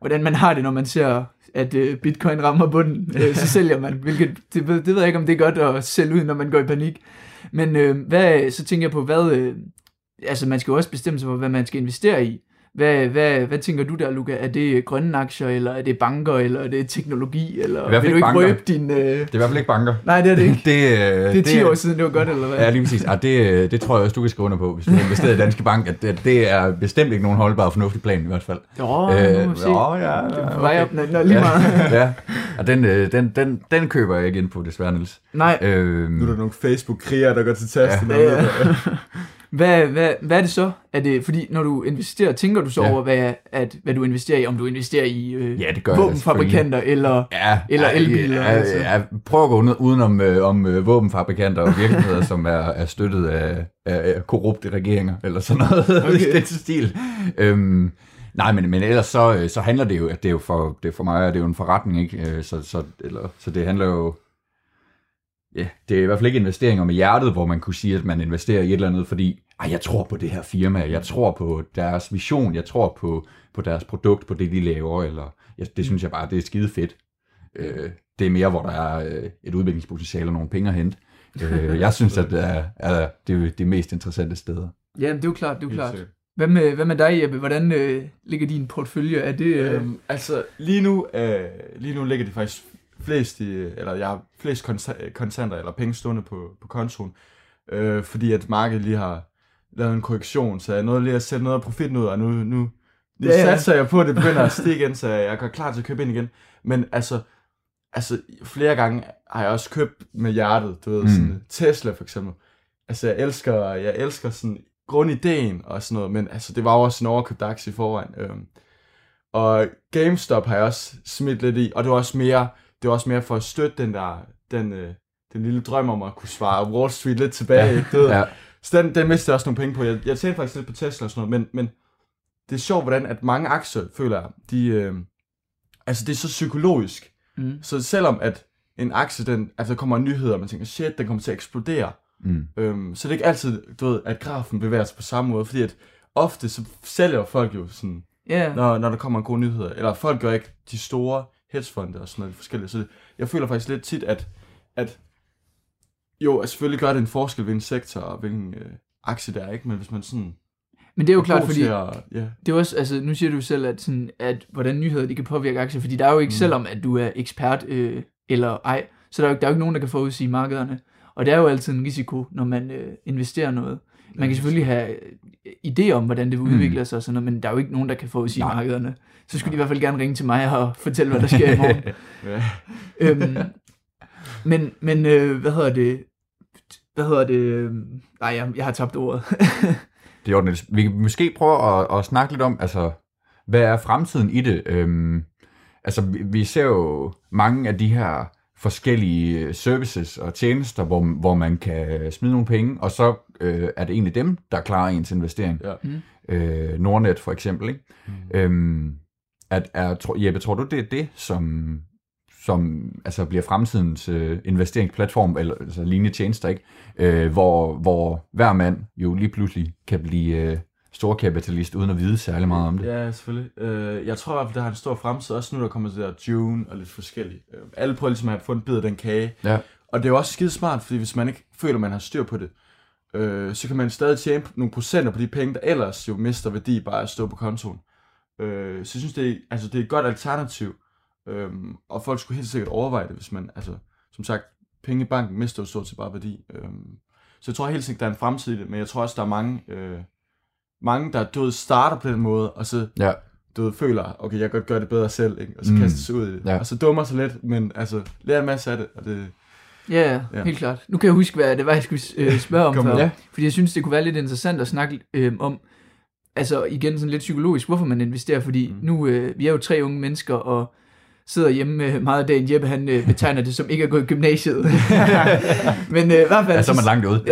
hvordan man har det, når man ser, at bitcoin rammer bunden, så sælger man, hvilket, det ved jeg ikke, om det er godt at sælge ud, når man går i panik. Men så tænker jeg på, altså man skal jo også bestemme sig for, hvad man skal investere i. Hvad tænker du der, Luca? Er det grønne aktier, eller er det banker, eller er det teknologi, eller vil du ikke røbe din... Det er i hvert fald ikke banker. Nej, det er det ikke. Det er 10 år siden, det var godt, eller hvad? Ja, lige præcis. Det tror jeg også, du kan skrive under på, hvis du investerer i Danske Bank, at det er bestemt ikke nogen holdbar og fornuftig plan, i hvert fald. Nu må vi se. Vej op, når lige meget. Ja, og den køber jeg ikke ind på, desværre, Niels. Nej. Nu er der nogle Facebook-kriger, der går til tasten. Ja. Hvad er det så? Er det, fordi når du investerer, tænker du så over, hvad du investerer i? Om du investerer i våbenfabrikanter eller elbiler? Ja, prøv at gå udenom om våbenfabrikanter og virksomheder, som er støttet af korrupte regeringer eller sådan noget. Okay. Det er stil. Nej, men ellers så handler det jo, at det er for mig, at det er jo en forretning, ikke? Så det handler jo... Ja, det er i hvert fald ikke investeringer med hjertet, hvor man kunne sige, at man investerer i et eller andet, fordi jeg tror på det her firma, jeg tror på deres vision, jeg tror på deres produkt, på det, de laver, eller det synes jeg bare, det er skide fedt. Det er mere, hvor der er et udviklingspotentiale og nogle penge at hente. Jeg synes, at det er de mest interessante steder. Ja, det er jo klart, det er jo klart. Hvad med dig, Jeppe? Hvordan ligger din portefølje? Er det, altså, lige nu ligger det faktisk... jeg har flest kontanter eller penge stående på kontoen. fordi at markedet lige har lavet en korrektion, så jeg nåede lige at sætte noget af profitten ud, og nu ja, ja. Satser jeg på, at det begynder at stige igen, så jeg går klar til at købe ind igen. Men altså flere gange har jeg også købt med hjertet, du ved, sådan Tesla for eksempel. Altså jeg elsker sådan grundideen og sådan noget, men altså det var jo også en overkøbt aktie i forvejen. Og GameStop har jeg også smidt lidt i, og det var også mere for at støtte den lille drøm om at kunne svare Wall Street lidt tilbage. Ja. Det, ja. Så den mistede jeg også nogle penge på. Jeg tjener faktisk lidt på Tesla og sådan noget, men det er sjovt, hvordan at mange aktier, føler jeg, altså det er så psykologisk. Mm. Så selvom at en aktie, der kommer nyheder, og man tænker, shit, den kommer til at eksplodere, så det er ikke altid, du ved, at grafen bevæger sig på samme måde, fordi at ofte så sælger folk jo sådan, yeah. når der kommer en god nyhed, eller folk gør ikke de store hedgefonde og sådan noget forskellige. Så jeg føler faktisk lidt tit, at jo, selvfølgelig gør det en forskel, hvilken sektor og hvilken aktie der er, ikke? Men hvis man sådan... Men det er jo klart, fordi det er også, altså, nu siger du selv, at hvordan nyheder de kan påvirke aktier, fordi der er jo ikke, selvom at du er ekspert eller ej, så der er jo ikke nogen, der kan forudsige markederne. Og der er jo altid en risiko, når man investerer noget. Man kan selvfølgelig have idéer om, hvordan det udvikler sig og sådan noget, men der er jo ikke nogen, der kan forudsige markederne. Så skulle de i hvert fald gerne ringe til mig og fortælle, hvad der sker i morgen. Men hvad hedder det? Nej, jeg har tabt ordet. Det er ordentligt. Vi kan måske prøve at snakke lidt om, altså, hvad er fremtiden i det? Altså, vi ser jo mange af de her forskellige services og tjenester, hvor man kan smide nogle penge, og så er det egentlig dem, der klarer ens investering. Ja. Nordnet for eksempel, ikke? Jeppe, tror du, det er det, som altså bliver fremtidens investeringsplatform, eller altså lignende tjenester, ikke? Hvor hver mand jo lige pludselig kan blive storkapitalist, uden at vide særlig meget om det. Ja, selvfølgelig. Jeg tror i hvert fald, der har en stor fremtid, også nu der kommer til der June og lidt forskelligt. Alle prøver ligesom at have fundet bid af den kage. Ja. Og det er jo også skidesmart, fordi hvis man ikke føler, man har styr på det, så kan man stadig tjene nogle procenter på de penge, der ellers jo mister værdi bare at stå på kontoen. Så jeg synes, det er et godt alternativ. Og folk skulle helt sikkert overveje det, hvis man, altså, som sagt, penge i banken mister jo stort set bare værdi. Så jeg tror helt sikkert, der er en fremtid i det, men jeg tror også, der er mange, der starter på den måde, og så føler, okay, jeg kan godt gøre det bedre selv, ikke? Og så kaster sig ud i det, og så dummer sig lidt, men altså, lærer en masse af det, og det... Ja, helt klart. Nu kan jeg huske, hvad det var, jeg skulle spørge om før, fordi jeg synes, det kunne være lidt interessant at snakke om, altså igen sådan lidt psykologisk, hvorfor man investerer, fordi nu, vi er jo 3 unge mennesker, og sidder hjemme meget af dagen. Jeppe, han betegner det som ikke at gå i gymnasiet. Men i hvert fald... Ja, så er man langt ude.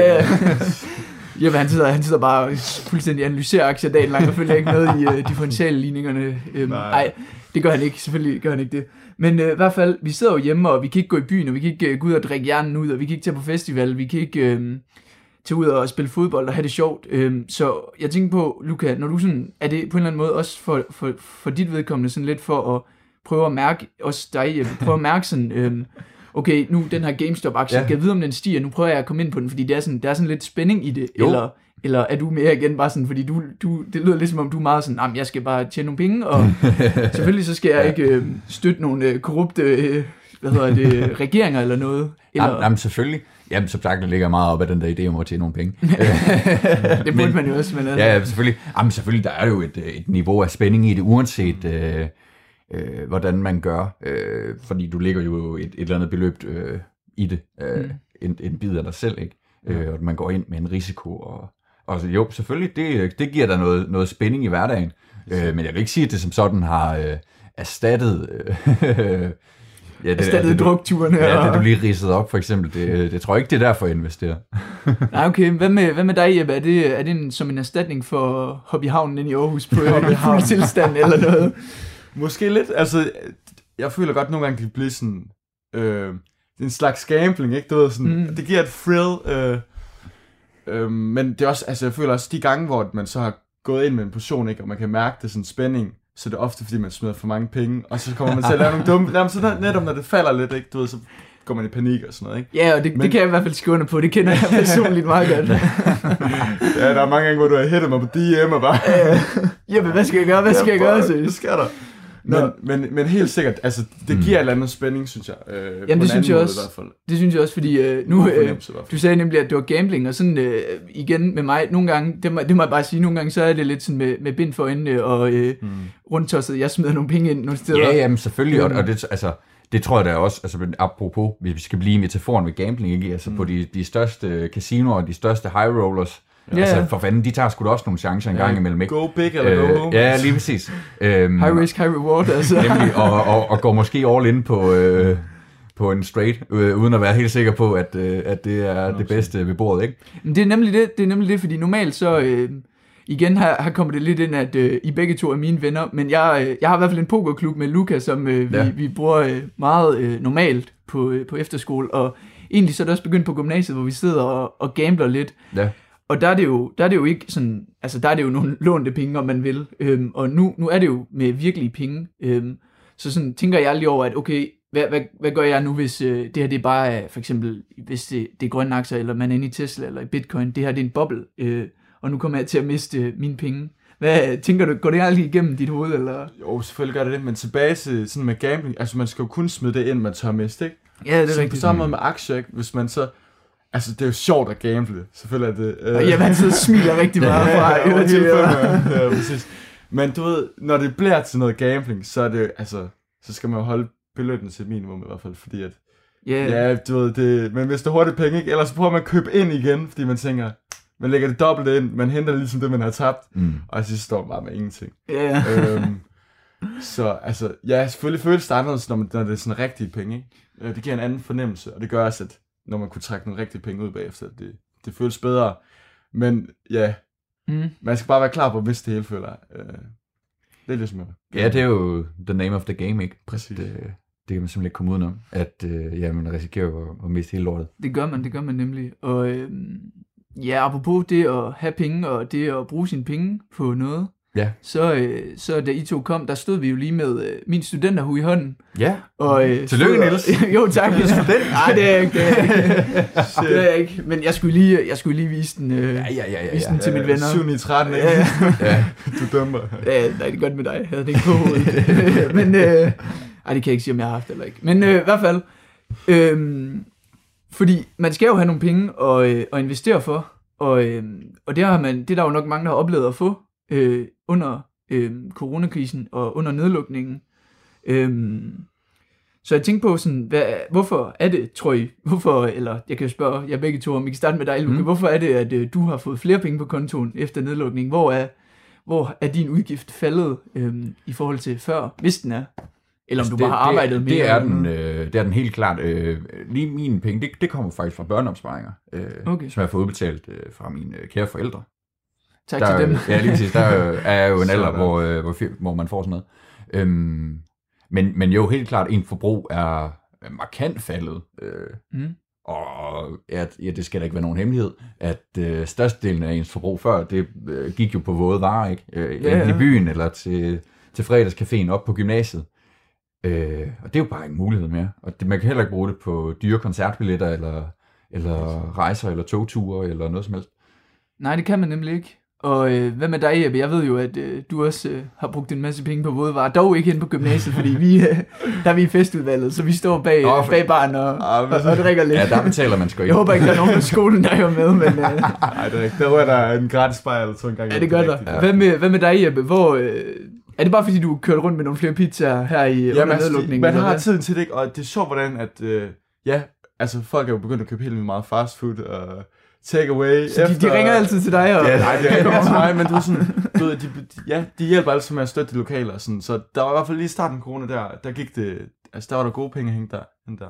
Jeppe, han sidder bare og fuldstændig analyserer aktier dagen langt, og følger ikke med i differentialligningerne. Nej, det gør han ikke. Selvfølgelig gør han ikke det. Men i hvert fald, vi sidder jo hjemme, og vi kan ikke gå i byen, og vi kan ikke gå ud og drikke hjernen ud, og vi kan ikke tage på festival, vi kan ikke tage ud og spille fodbold og have det sjovt. Så jeg tænker på, Luca, når du sådan... Er det på en eller anden måde også for dit vedkommende sådan lidt for at... Prøv at mærke også dig, prøv at mærke sådan, okay, nu den her GameStop-aktie, kan jeg vide, om den stiger, nu prøver jeg at komme ind på den, fordi det er sådan, der er sådan lidt spænding i det, eller er du mere igen bare sådan, fordi du det lyder lidt som om, du er meget sådan, jamen jeg skal bare tjene nogle penge, og selvfølgelig så skal jeg ikke støtte nogle korrupte, regeringer eller noget. Eller... Jamen selvfølgelig. Jamen, som sagt, det ligger meget op af den der idé om at tjene nogle penge. Det burde man jo også. Men altså. Ja, selvfølgelig. Jamen selvfølgelig, der er jo et niveau af spænding i det, uanset... hvordan man gør, fordi du ligger jo et eller andet beløb i det, en bid af dig selv, ikke? Og man går ind med en risiko, og jo, selvfølgelig, det giver dig noget spænding i hverdagen, men jeg vil ikke sige, at det som sådan har erstattet... erstattet drukturene. Ja, det du lige ridsede op, for eksempel, det tror jeg ikke, det er derfor, jeg investerer. Nej, okay. Hvad med dig, Jeppe? Er det som en erstatning for Hobbyhavnen inde i Aarhus på en fuld tilstand eller noget? Måske lidt, altså, jeg føler godt nogle gange, at det bliver sådan, en slags gambling, ikke? Du ved, sådan, det giver et thrill, men det er også, altså, jeg føler også, de gange, hvor man så har gået ind med en portion, ikke? Og man kan mærke det sådan spænding, så det er ofte, fordi man smider for mange penge, og så kommer man til at lave nogle dumme, netop når det falder lidt, ikke? Du ved, så går man i panik og sådan noget, ikke? Ja, og det kan jeg i hvert fald skåne på, det kender jeg personligt meget godt. Ja, der er mange gange, hvor du har hittet mig på DM og bare... Jeppe, hvad skal jeg gøre, så? Men helt sikkert, altså det giver et eller andet spænding, synes jeg. Jamen det synes jeg også. I hvert fald. Det synes jeg også, fordi nu du sagde nemlig, at det var gambling, og sådan igen med mig nogle gange, det må jeg bare sige, nogle gange så er det lidt sådan med bind for øjnene og rundtosset. Jeg smider nogle penge ind nogle steder. Ja, jamen selvfølgelig, og det altså. Det tror jeg da også, altså apropos, hvis vi skal blive i metaforen med gambling, ikke? Altså på de største casinoer, de største high rollers, altså for fanden, de tager sgu da også nogle chancer en gang imellem, ikke? Go big eller go home. Ja, lige præcis. High risk, high reward, altså. Nemlig, og går måske all in på en straight, uden at være helt sikker på, at det er det bedste ved bordet, ikke? Men det er nemlig det, fordi normalt så... Igen her kommer det lidt ind, at I begge to er mine venner, men jeg har i hvert fald en pokerklub med Luca, som vi bruger meget normalt på efterskole, og egentlig så er det også begyndt på gymnasiet, hvor vi sidder og gambler lidt. Ja. Og der er det jo ikke sådan, altså der er det jo nogle lånte penge, om man vil, og nu er det jo med virkelige penge, så sådan tænker jeg lige over, at okay, hvad gør jeg nu, hvis det her det er bare, for eksempel, hvis det er grønne aktier, eller man er inde i Tesla, eller i Bitcoin, det her det er en boble, og nu kommer jeg til at miste mine penge. Hvad tænker du, går det aldrig igennem dit hoved? Eller? Jo, selvfølgelig gør det det, men tilbage til sådan med gambling, altså man skal jo kun smide det ind, man tør miste, ikke? Ja, det er rigtigt. På samme måde med aktier, hvis man så... Altså, det er jo sjovt at gamble, selvfølgelig er det... Og jamen, så smiler rigtig meget fra øvrigt. Ja, præcis. Men du ved, når det bliver til noget gambling, så er det altså... Så skal man jo holde beløbene til minimum i hvert fald, fordi at... Ja, du ved, det... Men hvis det er hurtigt penge, ikke? Ellers prøver man at købe ind igen, fordi man tænker... Man lægger det dobbelt ind, man henter ligesom det, man har tabt, og så står man bare med ingenting. Yeah. Så altså, ja, selvfølgelig føles det anderledes, når det er sådan rigtige penge, ikke? Det giver en anden fornemmelse, og det gør også, at når man kunne trække nogle rigtige penge ud bagefter, det føles bedre. Men ja, man skal bare være klar på, hvis det hele føler. Det er ligesom det. Ja, det er jo the name of the game, ikke? Præcis. Det kan man simpelthen ikke komme udenom, at man risikerer jo at miste hele lortet. Det gør man nemlig, og... Ja, apropos det at have penge, og det at bruge sine penge på noget, så da I to kom, der stod vi jo lige med min studenterhue i hånden. Ja, og, tillykke Niels. Jo, tak. Du er student? Nej, det er jeg ikke. Men jeg skulle lige vise den, vise den til mine venner. 7-13, ikke? Ja. Du dømmer. Ja, nej, det er godt med dig. Jeg havde det ikke på hovedet. Men, det kan jeg ikke sige, om jeg har haft eller ikke. Men i hvert fald... Fordi man skal jo have nogle penge at investere for, og det er der jo nok mange, der har oplevet at få under coronakrisen og under nedlukningen. Så jeg tænkte på, sådan, hvorfor er det, tror I, eller jeg kan jo spørge jer begge to, om I kan starte med dig, Luca, hvorfor er det, at du har fået flere penge på kontoen efter nedlukningen? Hvor er din udgift faldet i forhold til før, hvis den er? Eller om du bare har arbejdet mere? Det er den helt klart. Lige mine penge, det kommer faktisk fra børneopsparinger, som jeg har fået udbetalt fra mine kære forældre. Tak til dem. Ja, lige præcis. Der er jo en alder, hvor man får sådan noget. Men jo, helt klart, en forbrug er markant faldet. Og det skal da ikke være nogen hemmelighed, at størstedelen af ens forbrug før, det gik jo på våde varer, ikke? Enten i byen eller til fredagscaféen op på gymnasiet. Og det er jo bare ikke en mulighed mere. Og man kan heller ikke bruge det på dyre koncertbilletter, eller rejser, eller togture, eller noget som helst. Nej, det kan man nemlig ikke. Og hvad med dig, Jeppe? Jeg ved jo, at du også har brugt en masse penge på vådevarer. Dog ikke inde på gymnasiet, fordi der er vi i festudvalget, så vi står bag baren og drikker lidt. Ja, der betaler man sgu ikke. Jeg håber ikke, der er nogen på skolen, der er med. Men, nej, det er rigtigt. Der var der en gratis bajer eller to en gang. Ja, det gør der. Ja. Hvad med dig, Jeppe? Hvor... Er det bare fordi, du kørt rundt med nogle flere pizzaer her i nedlukningen? Man har tiden til det, ikke? Og det er sjovt, hvordan at, folk er jo begyndt at købe helt meget fast food og takeaway. Så de ringer altid til dig? Og... Ja, nej, det ringer til mig, men du er sådan, du ved, de hjælper altid med at støtte de lokale og sådan. Så der var i hvert fald lige i starten af corona, der gik det, altså der var der gode penge at hænge der.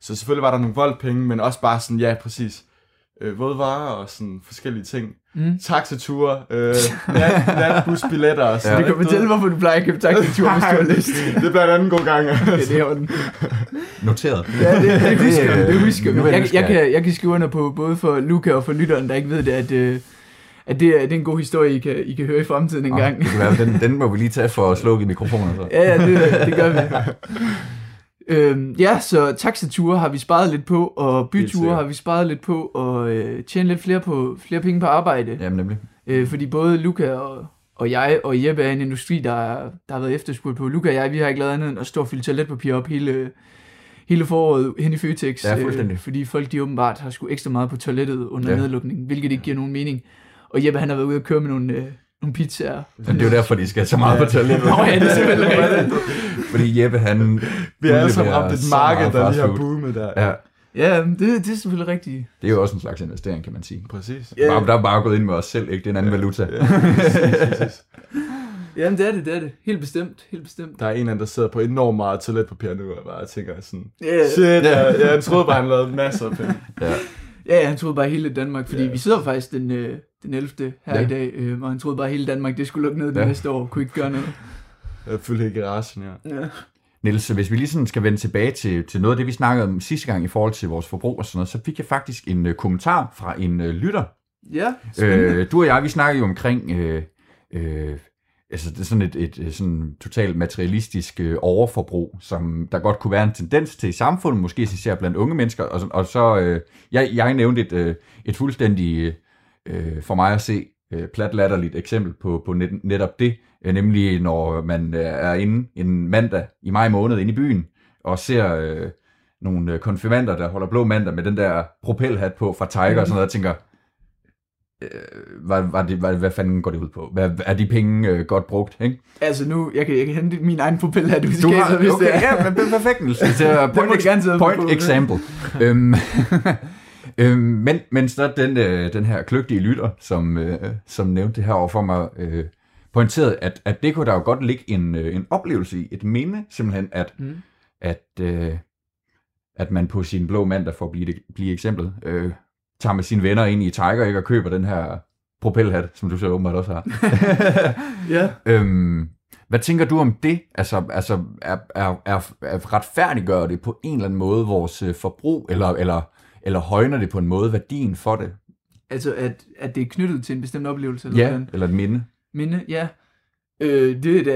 Så selvfølgelig var der nogle voldpenge, men også bare sådan, ja, præcis. Vådvarer og sådan forskellige ting. Taxature, natbusbilletter og sådan. Ja, det kan fortælle, hvorfor du plejer at købe taxature, hvis du har lyst. Det er blandt andet en god gang. Altså. Ja, det er noteret. Ja, det husker vi. Jeg kan skrive under på, både for Luca og for lytteren, der ikke ved det, at det er en god historie, I kan høre i fremtiden engang. Det kan være, den må vi lige tage for at slukke i mikrofonen. Så. Ja, det gør vi. Så taxature har vi sparet lidt på, og byture har vi sparet lidt på, og tjene lidt flere penge på arbejde. Jamen nemlig. Fordi både Luca og Og jeg og Jeppe er en industri, der har været efterspurgt på. Luca og jeg, vi har ikke lavet andet end at stå og fylde toiletpapir op hele foråret hen i Føtex. Ja, fordi folk, de åbenbart har sgu ekstra meget på toilettet under nedlukningen, hvilket ikke giver nogen mening. Og Jeppe, han har været ude og køre med nogle pizzaer. Men det er jo derfor, de skal så meget på toilettet. Nå ja, det er selvfølgelig. Fordi Jeppe, han... Vi har altså ramt et marked, der lige har boomet der. Ja. Ja, det er selvfølgelig rigtigt. Det er jo også en slags investering, kan man sige. Præcis. Yeah. Der er bare gået ind med os selv, ikke? Det er en anden valuta. Præcis. Jamen, det er det. Helt bestemt. Der er en eller anden, der sidder på enormt meget toiletpapir nu, og bare tænker sådan, jeg troede bare, han lavede masser af penge. Ja, han troede bare hele Danmark, fordi vi sidder faktisk den 11. her i dag, og han troede bare hele Danmark, det skulle lukke ned det næste år, kunne ikke gøre noget. Jeg fyldte ikke garagen, ja. Niels, hvis vi lige sådan skal vende tilbage til noget af det, vi snakkede om sidste gang i forhold til vores forbrug og sådan noget, så fik jeg faktisk en kommentar fra en lytter. Ja, spændende. Du og jeg, vi snakkede jo omkring altså det er sådan et sådan totalt materialistisk overforbrug, som der godt kunne være en tendens til i samfundet, måske især blandt unge mennesker, og så jeg nævnte et fuldstændig, for mig at se, platlatterligt eksempel på netop det, nemlig når man er inde en mandag i maj måned inde i byen og ser nogle konfirmander, der holder blå mandag med den der propelhat på fra Tiger og sådan noget, og tænker, hvad fanden går det ud på? Er de penge godt brugt? Ikke? Altså nu, jeg kan hente min egen propelhat ud i skabet, hvis det er. Ja, men perfekt. Point example. Men så den her kløgtige lytter, som nævnte det her overfor mig, pointeret, at det kunne der jo godt ligge en oplevelse i, et minde simpelthen, at man på sin blå mandag, for at blive eksemplet, tager med sine venner ind i Tiger, ikke, og køber den her propelhat, som du så åbenbart også har. Ja. Hvad tænker du om det? Altså er retfærdiggør det på en eller anden måde vores forbrug, eller højner det på en måde værdien for det? Altså, at det er knyttet til en bestemt oplevelse? Eller ja, eller et minde. Minde, ja. Det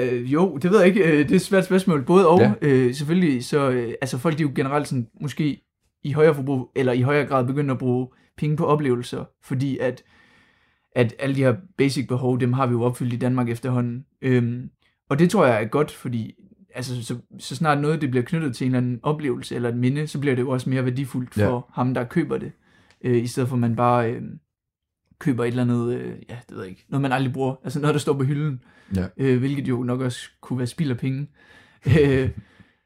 ved jeg ikke. Det er et svært spørgsmål. Både og. Ja. Selvfølgelig, så altså folk, de er jo generelt sådan, måske i højere forbrug, eller i højere grad begynder at bruge penge på oplevelser, fordi at alle de her basic behov, dem har vi jo opfyldt i Danmark efterhånden. Og det tror jeg er godt, fordi altså, så snart noget det bliver knyttet til en eller anden oplevelse eller et minde, så bliver det jo også mere værdifuldt for ham, der køber det, i stedet for at man bare køber et eller andet, det ved jeg ikke, noget man aldrig bruger, altså noget, der står på hylden, hvilket jo nok også kunne være spild af penge.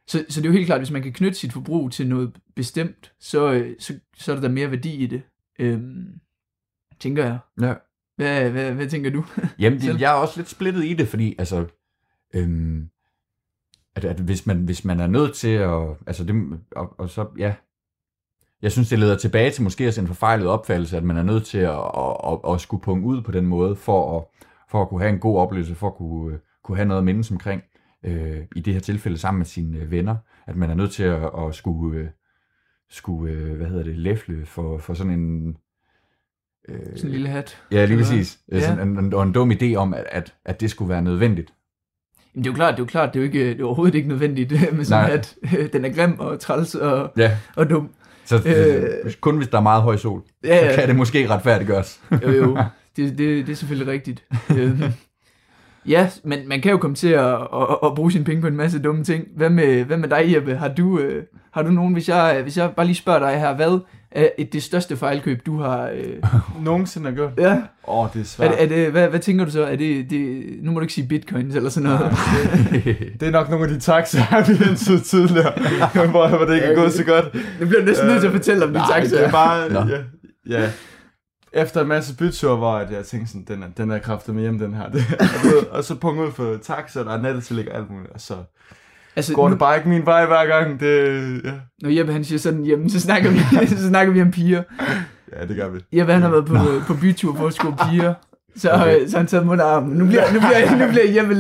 Så det er jo helt klart, hvis man kan knytte sit forbrug til noget bestemt, så er der mere værdi i det, tænker jeg. Ja. Hvad tænker du? Jamen, jeg er også lidt splittet i det, fordi altså... At hvis man er nødt til at... Altså det, og så, ja... Jeg synes, det leder tilbage til måske også en forfejlet opfattelse, at man er nødt til at skulle punge ud på den måde, for at kunne have en god oplevelse, for at kunne have noget mindes omkring, i det her tilfælde sammen med sine venner. At man er nødt til at skulle læfle for sådan en... sådan en lille hat. Ja, lige præcis. Og en dum idé om, at det skulle være nødvendigt. Jamen, det er jo klart, det er overhovedet ikke nødvendigt med sådan, at den er grim og træls og dum. Så kun hvis der er meget høj sol, så kan det måske retfærdiggøres. Jo, det er selvfølgelig rigtigt. Ja, men man kan jo komme til at bruge sine penge på en masse dumme ting. Hvad med dig, Jeppe? Har du nogen, hvis jeg bare lige spørger dig her, hvad er det største fejlkøb, du har... nogensinde har gjort? Ja. Det er svært. Hvad tænker du så? Nu må du ikke sige bitcoins eller sådan noget. Det er nok nogle af de taxaer, vi hentede tidligere, hvor det ikke er gået så godt. Det bliver næsten nødt til at fortælle om de taxaer. Det er bare... Ja. Efter en masse byture, hvor jeg tænkte sådan, den er kraftet med hjem, den her. Og så punkt ud for taxaer, der er nettet til at ligge alt muligt, og så... Altså, går det bare ikke min vej hver gang? Når Jeppe han siger sådan, jamen, så snakker vi om piger. Ja, det gør vi. Jeppe han har været på bytur for at skue piger, så han tager mundarmen. Nu bliver Jeppe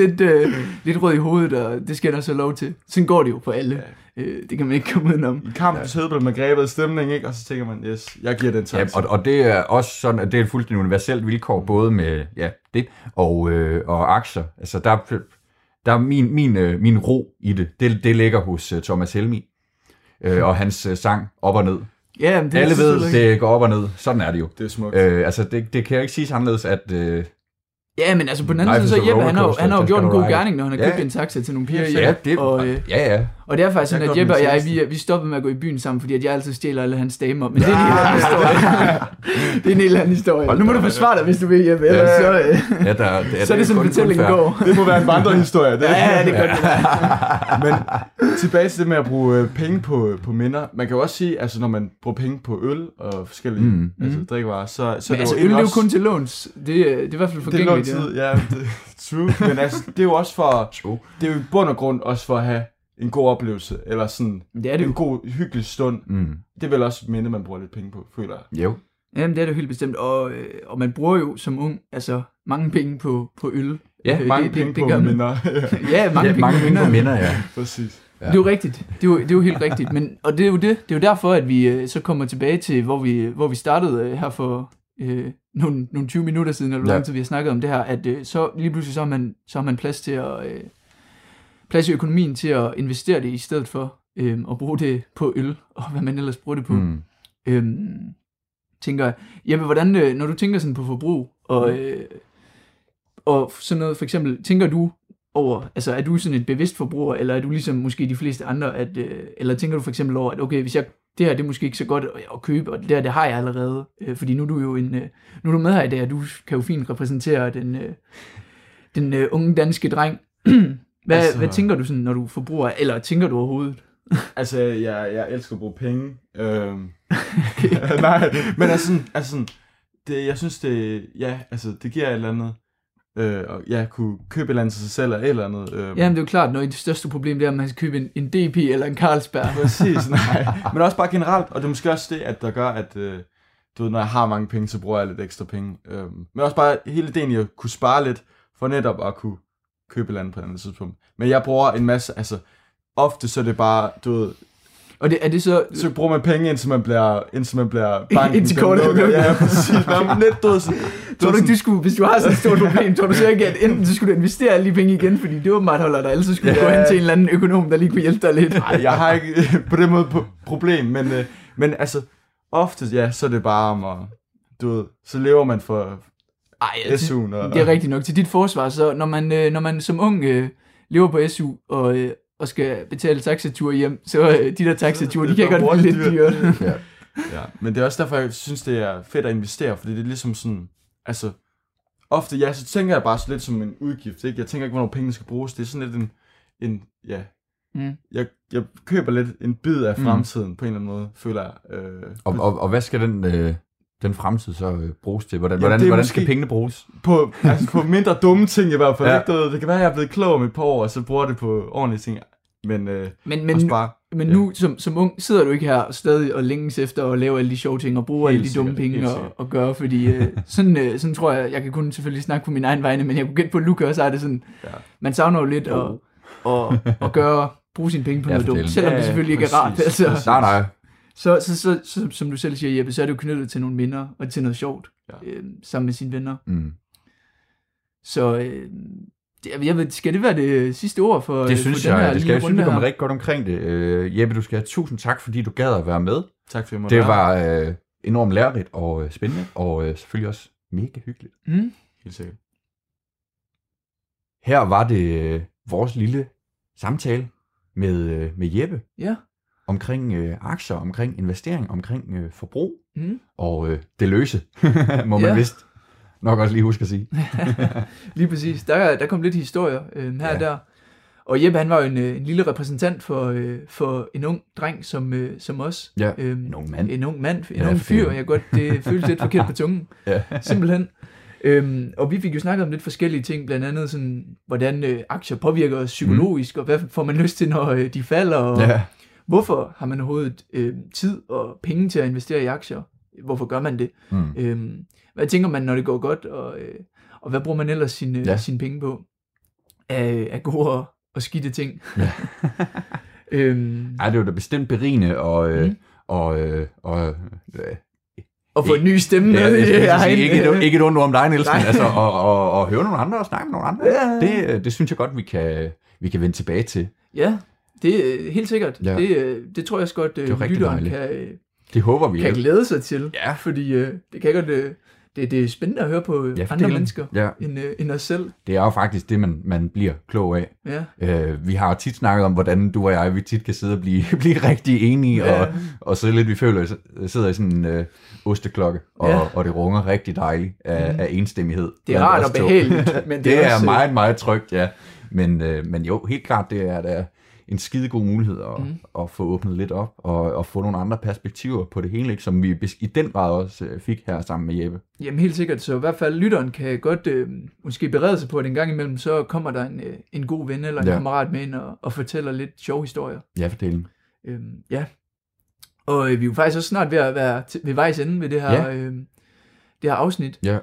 lidt rød i hovedet, og det skal der så lov til. Sådan går det jo for alle. Ja. Det kan man ikke komme udenom. I kampens hødbel, man grebet stemning, ikke? Og så tænker man, yes, jeg giver den tak. Ja, og det er også sådan, at det er et fuldstændig universelt vilkår, både med det og aktier. Altså, der er min ro i det. Det ligger hos Thomas Helmi og hans sang Op og Ned. Ja, det alle ved, det går op og ned. Sådan er det jo. Det er smukt. Altså, det kan jeg ikke sige anderledes, at Ja, men altså på den anden side, så Jeppe, han har jo gjort en god gerning, når han har købt en taxa til nogle piger. Ja, det, og og det er faktisk sådan, at Jeppe og jeg, vi stoppede med at gå i byen sammen, fordi at jeg altid stjæler alle hans damer. Men det er en helt anden historie. Og nu må du forsvare dig, hvis du vil, Jeppe. Ellers så er det sådan, fortællingen går. Det må være en vandrehistorie. Ja, det gør det. Men tilbage til det med at bruge penge på minder. Man kan jo også sige, altså når man bruger penge på øl og forskellige drikkevarer, så er det jo også... Men øl, det er jo kun til låns. Det er i hvert fald forgængeligt. Tid, ja, true, men altså, det er jo også for, det er jo i bund og grund også for at have en god oplevelse, eller sådan en god, hyggelig stund. Mm. Det er vel også et minde, man bruger lidt penge på, føler jeg. Jo. Jamen, det er det jo helt bestemt, og man bruger jo som ung, altså, mange penge på øl. Ja, mange penge på minder. Ja, mange penge på minder, ja. Præcis. Ja. Det er jo rigtigt, det er jo helt rigtigt, men, og det er jo derfor, at vi så kommer tilbage til, hvor vi startede her for... nogle 20 minutter siden, eller hvor lang tid vi har snakket om det her, at så lige pludselig så har man plads til at plads i økonomien til at investere det, i stedet for at bruge det på øl, og hvad man ellers bruger det på. Mm. Tænker jeg, Jeppe, hvordan, når du tænker sådan på forbrug, og sådan noget, for eksempel, tænker du over, altså er du sådan et bevidst forbruger, eller er du ligesom måske de fleste andre, at, eller tænker du for eksempel over, at okay, hvis jeg det her, det er måske ikke så godt at købe, og det har jeg allerede, fordi nu er du jo nu er du med her i dag, og du kan jo fint repræsentere den unge danske dreng. Hvad tænker du sådan, når du forbruger, eller tænker du overhovedet? Altså, jeg elsker at bruge penge. Nej, men altså, det, jeg synes det, ja, altså det giver et eller andet. Og jeg kunne købe et eller andet til sig selv eller et eller andet. Jamen det er jo klart, når det største problem det er, at man skal købe en DP eller en Carlsberg. Præcis, nej. Men også bare generelt, og det er måske også det, at der gør, at du ved, når jeg har mange penge, så bruger jeg lidt ekstra penge. Men også bare hele ideen i at kunne spare lidt, for netop at kunne købe et eller andet på et andet tidspunkt. Men jeg bruger en masse, altså ofte så er det bare, du ved... Og det, er det så bruger man penge, indtil man bliver banken. Indtil kortet lukker. Ja, præcis. Hvis du har sådan et stort problem, tror du så ikke, at enten så skulle du investere alle de penge igen, fordi det åbenbart holder dig, eller så skulle du gå hen til en eller anden økonom, der lige kunne hjælpe dig lidt. Nej, jeg har ikke på den måde problem, men altså, ofte, ja, så er det bare om at, du ved, så lever man for SU'en. Og, det er rigtigt nok. Til dit forsvar, så når man som ung lever på SU, og skal betale taxature hjem, så de der taxature, de kan godt blive lidt dyrt. Ja. Men det er også derfor, jeg synes, det er fedt at investere, fordi det er ligesom sådan, altså, ofte, ja, så tænker jeg bare så lidt som en udgift, ikke? Jeg tænker ikke, hvornår pengene skal bruges, det er sådan lidt jeg køber lidt en bid af fremtiden, på en eller anden måde, føler jeg. Og hvad skal den fremtid så bruges til? Hvordan skal pengene bruges? På mindre dumme ting i hvert fald. Ja. Det kan være, at jeg er blevet klog om et par år, og så bruger det på ordentlige ting. Men nu som ung sidder du ikke her stadig og længes efter at lave alle de sjove ting og bruge alle de dumme penge og gøre, fordi sådan tror jeg kan kun selvfølgelig snakke på min egen vegne, men jeg kunne gætte på Luca, og så er det sådan, man savner jo lidt at bruge sine penge på noget dumt, selvom det selvfølgelig ikke er rart. Altså. Nej. Så som du selv siger, Jeppe, så er det jo knyttet til nogle minder og til noget sjovt sammen med sine venner. Mm. Så jeg ved, skal det være det sidste ord for den her lille runde her? Det synes jeg. Jeg synes, du kommer rigtig godt omkring det. Jeppe, du skal have 1000 tak, fordi du gad at være med. Tak for det. Det var enormt lærerigt og spændende, og selvfølgelig også mega hyggeligt. Mm. Helt sikkert. Her var det vores lille samtale med Jeppe. Ja. Omkring aktier, omkring investering, omkring forbrug og det løse, må man vist nok også lige huske at sige. Lige præcis. Der kom lidt historier her og der. Og Jeppe, han var jo en lille repræsentant for en ung dreng som os. Ja, en ung mand. En ung mand, en ung fyr. Det føles lidt forkert på tungen. Ja. Simpelthen. Og vi fik jo snakket om lidt forskellige ting, blandt andet sådan, hvordan aktier påvirker os psykologisk, og hvad får man lyst til, når de falder, og... Ja. Hvorfor har man overhovedet tid og penge til at investere i aktier? Hvorfor gør man det? Mm. Hvad tænker man, når det går godt? Og hvad bruger man ellers sine penge på? Af gode og skidte ting? Ja. Det var da bestemt berigende og få en ny stemme. Ja, ikke et ondt ord om dig, Nielsen. Altså, og høre nogle andre og snakke med nogle andre. Ja. Det synes jeg godt, vi kan vende tilbage til. Ja. Det er helt sikkert. Ja. Det tror jeg også godt, lytteren kan glæde sig til. Ja. Fordi det kan godt det er spændende at høre på andre mennesker end os selv. Det er jo faktisk det, man bliver klog af. Ja. Vi har tit snakket om, hvordan du og jeg, vi tit kan sidde og blive rigtig enige, og så lidt vi føler, vi sidder i sådan en osteklokke, og det runger rigtig dejligt af enstemmighed. Det er rart og behageligt, men det er også meget, meget trygt, ja. Men jo, helt klart, det er da en skidegod mulighed at få åbnet lidt op, og få nogle andre perspektiver på det hele, ikke? Som vi i den grad også fik her sammen med Jeppe. Jamen helt sikkert, så i hvert fald lytteren kan godt måske berede sig på, at en gang imellem, så kommer der en god ven eller en kammerat med ind og fortæller lidt sjove historier. Ja, fortæl. Og vi er jo faktisk også snart ved at være ved vejs ende ved det her afsnit. Ja.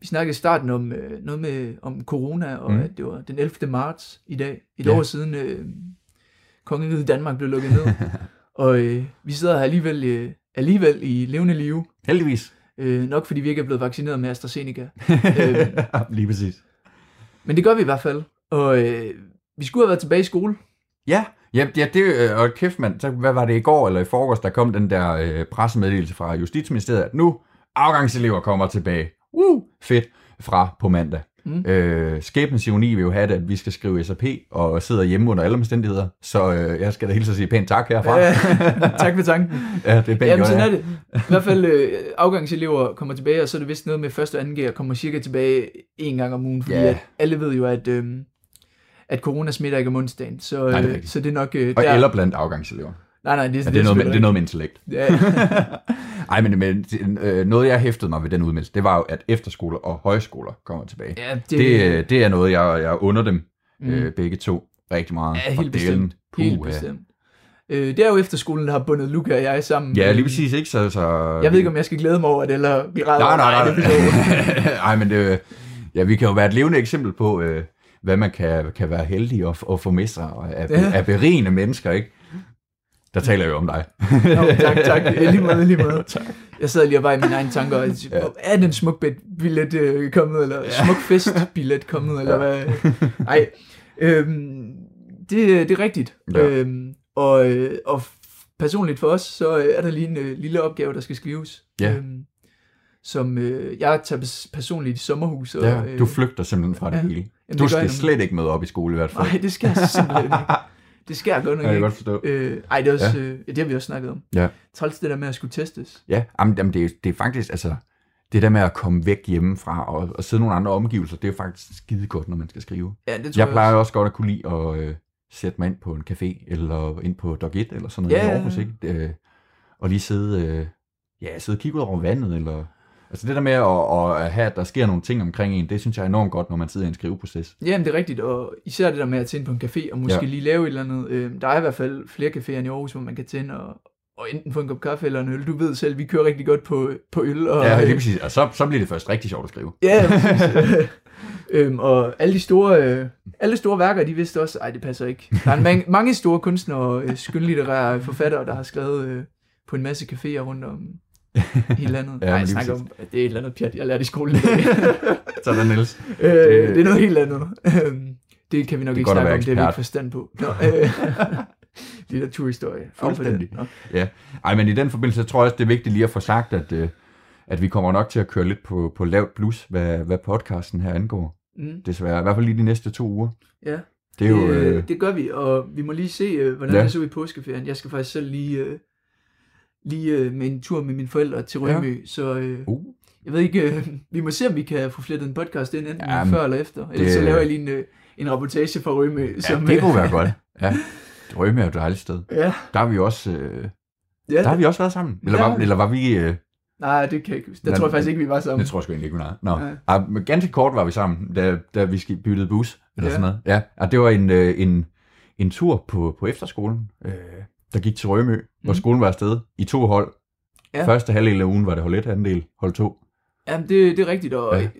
Vi snakkede i starten om noget med om corona, og at det var den 11. marts i dag, et år siden kongeriget Danmark blev lukket ned. Og vi sidder her alligevel i levende live. Heldigvis. Nok fordi vi ikke er blevet vaccineret med AstraZeneca. Lige præcis. Men det gør vi i hvert fald. Og vi skulle have været tilbage i skole. Ja, det, og kæft mand, så hvad var det i går eller i forgårs, der kom den der pressemeddelelse fra Justitsministeriet, at nu afgangselever kommer tilbage. Fedt. Fra på mandag. Skæbnens ironi vil jo have det, at vi skal skrive SAP og sidder hjemme under alle omstændigheder, så jeg skal da hilse at sige pænt tak herfra. Tak for tanken. Ja, det er pænt godt. Sådan er det. I hvert fald afgangselever kommer tilbage, og så er det vist noget med 1. og 2. G'er kommer cirka tilbage en gang om ugen, fordi alle ved jo, at corona smitter ikke om onsdagen, så, nej, det så det er nok og der... eller blandt afgangselever. Nej, det er noget med intellekt. Ja. Ej, men noget, jeg hæftede mig ved den udmeldelse, det var jo, at efterskoler og højskoler kommer tilbage. Ja, det er noget, jeg under dem begge to rigtig meget. Ja, helt bestemt. Helt bestemt. Det er jo efterskolen, der har bundet Luca og jeg sammen. Ja, lige præcis, ikke? Så... Jeg ved ikke, om jeg skal glæde mig over det, eller vi ræder over nej. Ej, men det, vi kan jo være et levende eksempel på, hvad man kan være heldig og få med sig af berigende mennesker, ikke? Der taler jeg jo om dig. Nå, tak. Lige meget. Jeg sad lige og var i mine egne tanker. Er det en smukbillet kommet, eller smukfestbillet kommet, eller hvad? Nej. Det er rigtigt. Ja. Og personligt for os, så er der lige en lille opgave, der skal skrives. Ja. Som jeg tager personligt i sommerhus. Og, du flygter simpelthen fra det hele. Jamen, du skal slet ikke møde op i skole i hvert fald. Nej, det skal jeg simpelthen ikke. Det sker godt nok ikke. Jeg kan godt forstå. Det er også, det har vi også snakket om. Ja. Træls det der med at skulle testes. Ja, jamen, det er faktisk, altså, det der med at komme væk hjemmefra og sidde nogle andre omgivelser, det er jo faktisk skide godt, når man skal skrive. Ja, det tror jeg plejer også godt at kunne lide at sætte mig ind på en café, eller ind på Dog 1, eller sådan noget i Aarhus, ikke? Og lige sidde og kigge ud over vandet, eller... Altså det der med at have, at der sker nogle ting omkring en, det synes jeg er enormt godt, når man sidder i en skriveproces. Jamen det er rigtigt, og især det der med at tænde på en café og måske lige lave et eller andet. Der er i hvert fald flere caféer i Aarhus, hvor man kan tænde og enten få en kop kaffe eller en øl. Du ved selv, vi kører rigtig godt på øl. Og, ja, det er præcis. Og så bliver det først rigtig sjovt at skrive. Ja, præcis. Og alle de store værker, de vidste også, det passer ikke. Der er mange store kunstnere og skønlitterære forfattere, der har skrevet på en masse caféer rundt om... Helt andet. Ja, nej, jeg snakker om, at det er et eller andet pjat, jeg lærte i skolen. Sådan, Niels. Det er noget helt andet. Det kan vi nok ikke snakke om, det har vi ikke forstand på. Litteraturhistorie. Fuldstændig. Ja. Ej, men i den forbindelse, tror jeg også, det er vigtigt lige at få sagt, at vi kommer nok til at køre lidt på lavt plus, hvad podcasten her angår. Desværre. I hvert fald lige de næste 2 uger. Ja, det er jo, det gør vi, og vi må lige se, hvordan det ser ud i påskeferien. Jeg skal faktisk selv lige med en tur med mine forældre til Rømø, så jeg ved ikke, vi må se, om vi kan få flettet en podcast ind, enten før eller efter, eller så laver jeg lige en reportage fra Rømø. Ja, som, det kunne være godt. Ja. Rømø er jo et dejligt sted. Ja. Der har vi også, der har vi også været sammen. Eller var vi... Nej, det kan jeg ikke. Der tror jeg faktisk ikke, vi var sammen. Det tror jeg sgu egentlig ikke, men ganske kort var vi sammen, da vi byttede bus, eller sådan noget. Ja. Og det var en tur på efterskolen. Der gik til Rømø, hvor skolen var afsted i 2 hold. Ja. Første halvdel af ugen var det hold 1, anden del hold 2. Jamen, det er rigtigt, og jeg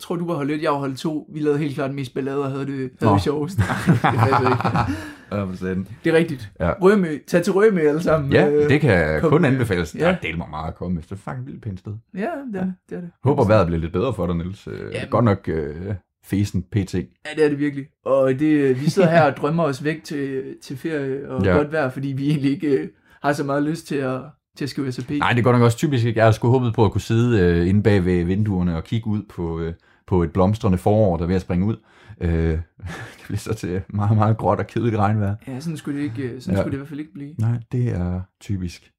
tror, du var hold 1, jeg var hold 2. Vi lavede helt klart mest ballade og havde det sjovest. Det er rigtigt. Ja. Rømø, tag til Rømø alle sammen. Ja, det kan kun anbefales. Ja. Der er delt mig meget at komme med. Det er faktisk et vildt pænt sted. Ja, det er det. Håber, vejret bliver lidt bedre for dig, Niels. Det er godt nok... Fesen pt. Ja, det er det virkelig. Og vi sidder her og drømmer os væk til ferie og godt vejr, fordi vi egentlig ikke har så meget lyst til at til at skrive SAP. Nej, det går nok også typisk ikke. Jeg har sgu håbet på at kunne sidde inde bag ved vinduerne og kigge ud på, på et blomstrende forår, der er ved at springe ud. Det bliver så til meget, meget gråt og kedeligt regnvejr. Ja, sådan skulle det ikke, sådan skulle det i hvert fald ikke blive. Nej, det er typisk.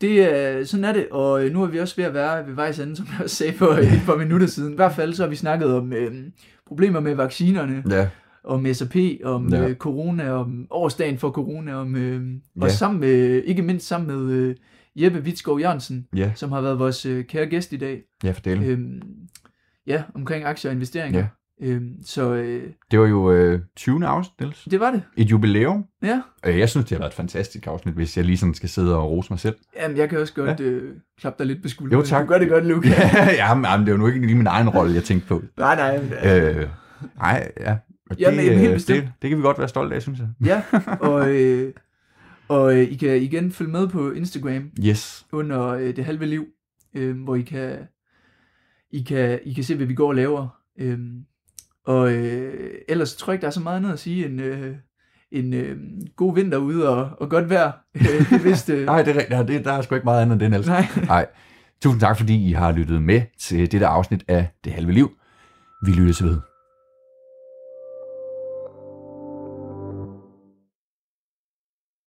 Det, sådan er det, og nu er vi også ved at være ved vejs ende, som jeg også sagde for et par minutter siden. I hvert fald så har vi snakket om problemer med vaccinerne, om SAP, om corona, om årsdagen for corona, om, og sammen med, ikke mindst sammen med Jeppe Hvidsgaard Jørgensen, som har været vores kære gæst i dag. Ja, fordelen. Ja, omkring aktier og investeringer. Ja. Så, det var jo 20. afsnit, Niels. Det var det. Et jubilæum. Ja. Jeg synes, det har været et fantastisk afsnit, hvis jeg lige sådan skal sidde og rose mig selv. Jamen, jeg kan også godt klappe dig lidt på skulderen. Jo, tak. Du gør det godt, Luca. Jamen, det var nu ikke lige min egen rolle, jeg tænkte på. Det kan vi godt være stolte af, synes jeg. Ja, og I kan igen følge med på Instagram under Det Halve Liv, hvor I kan se, hvad vi går og laver. Og ellers tror jeg ikke, der er så meget andet at sige end god vinter ude og godt vejr. Nej, der er sgu ikke meget andet end den ellers. Nej. Tusind tak, fordi I har lyttet med til dette afsnit af Det Halve Liv. Vi lyttes ved.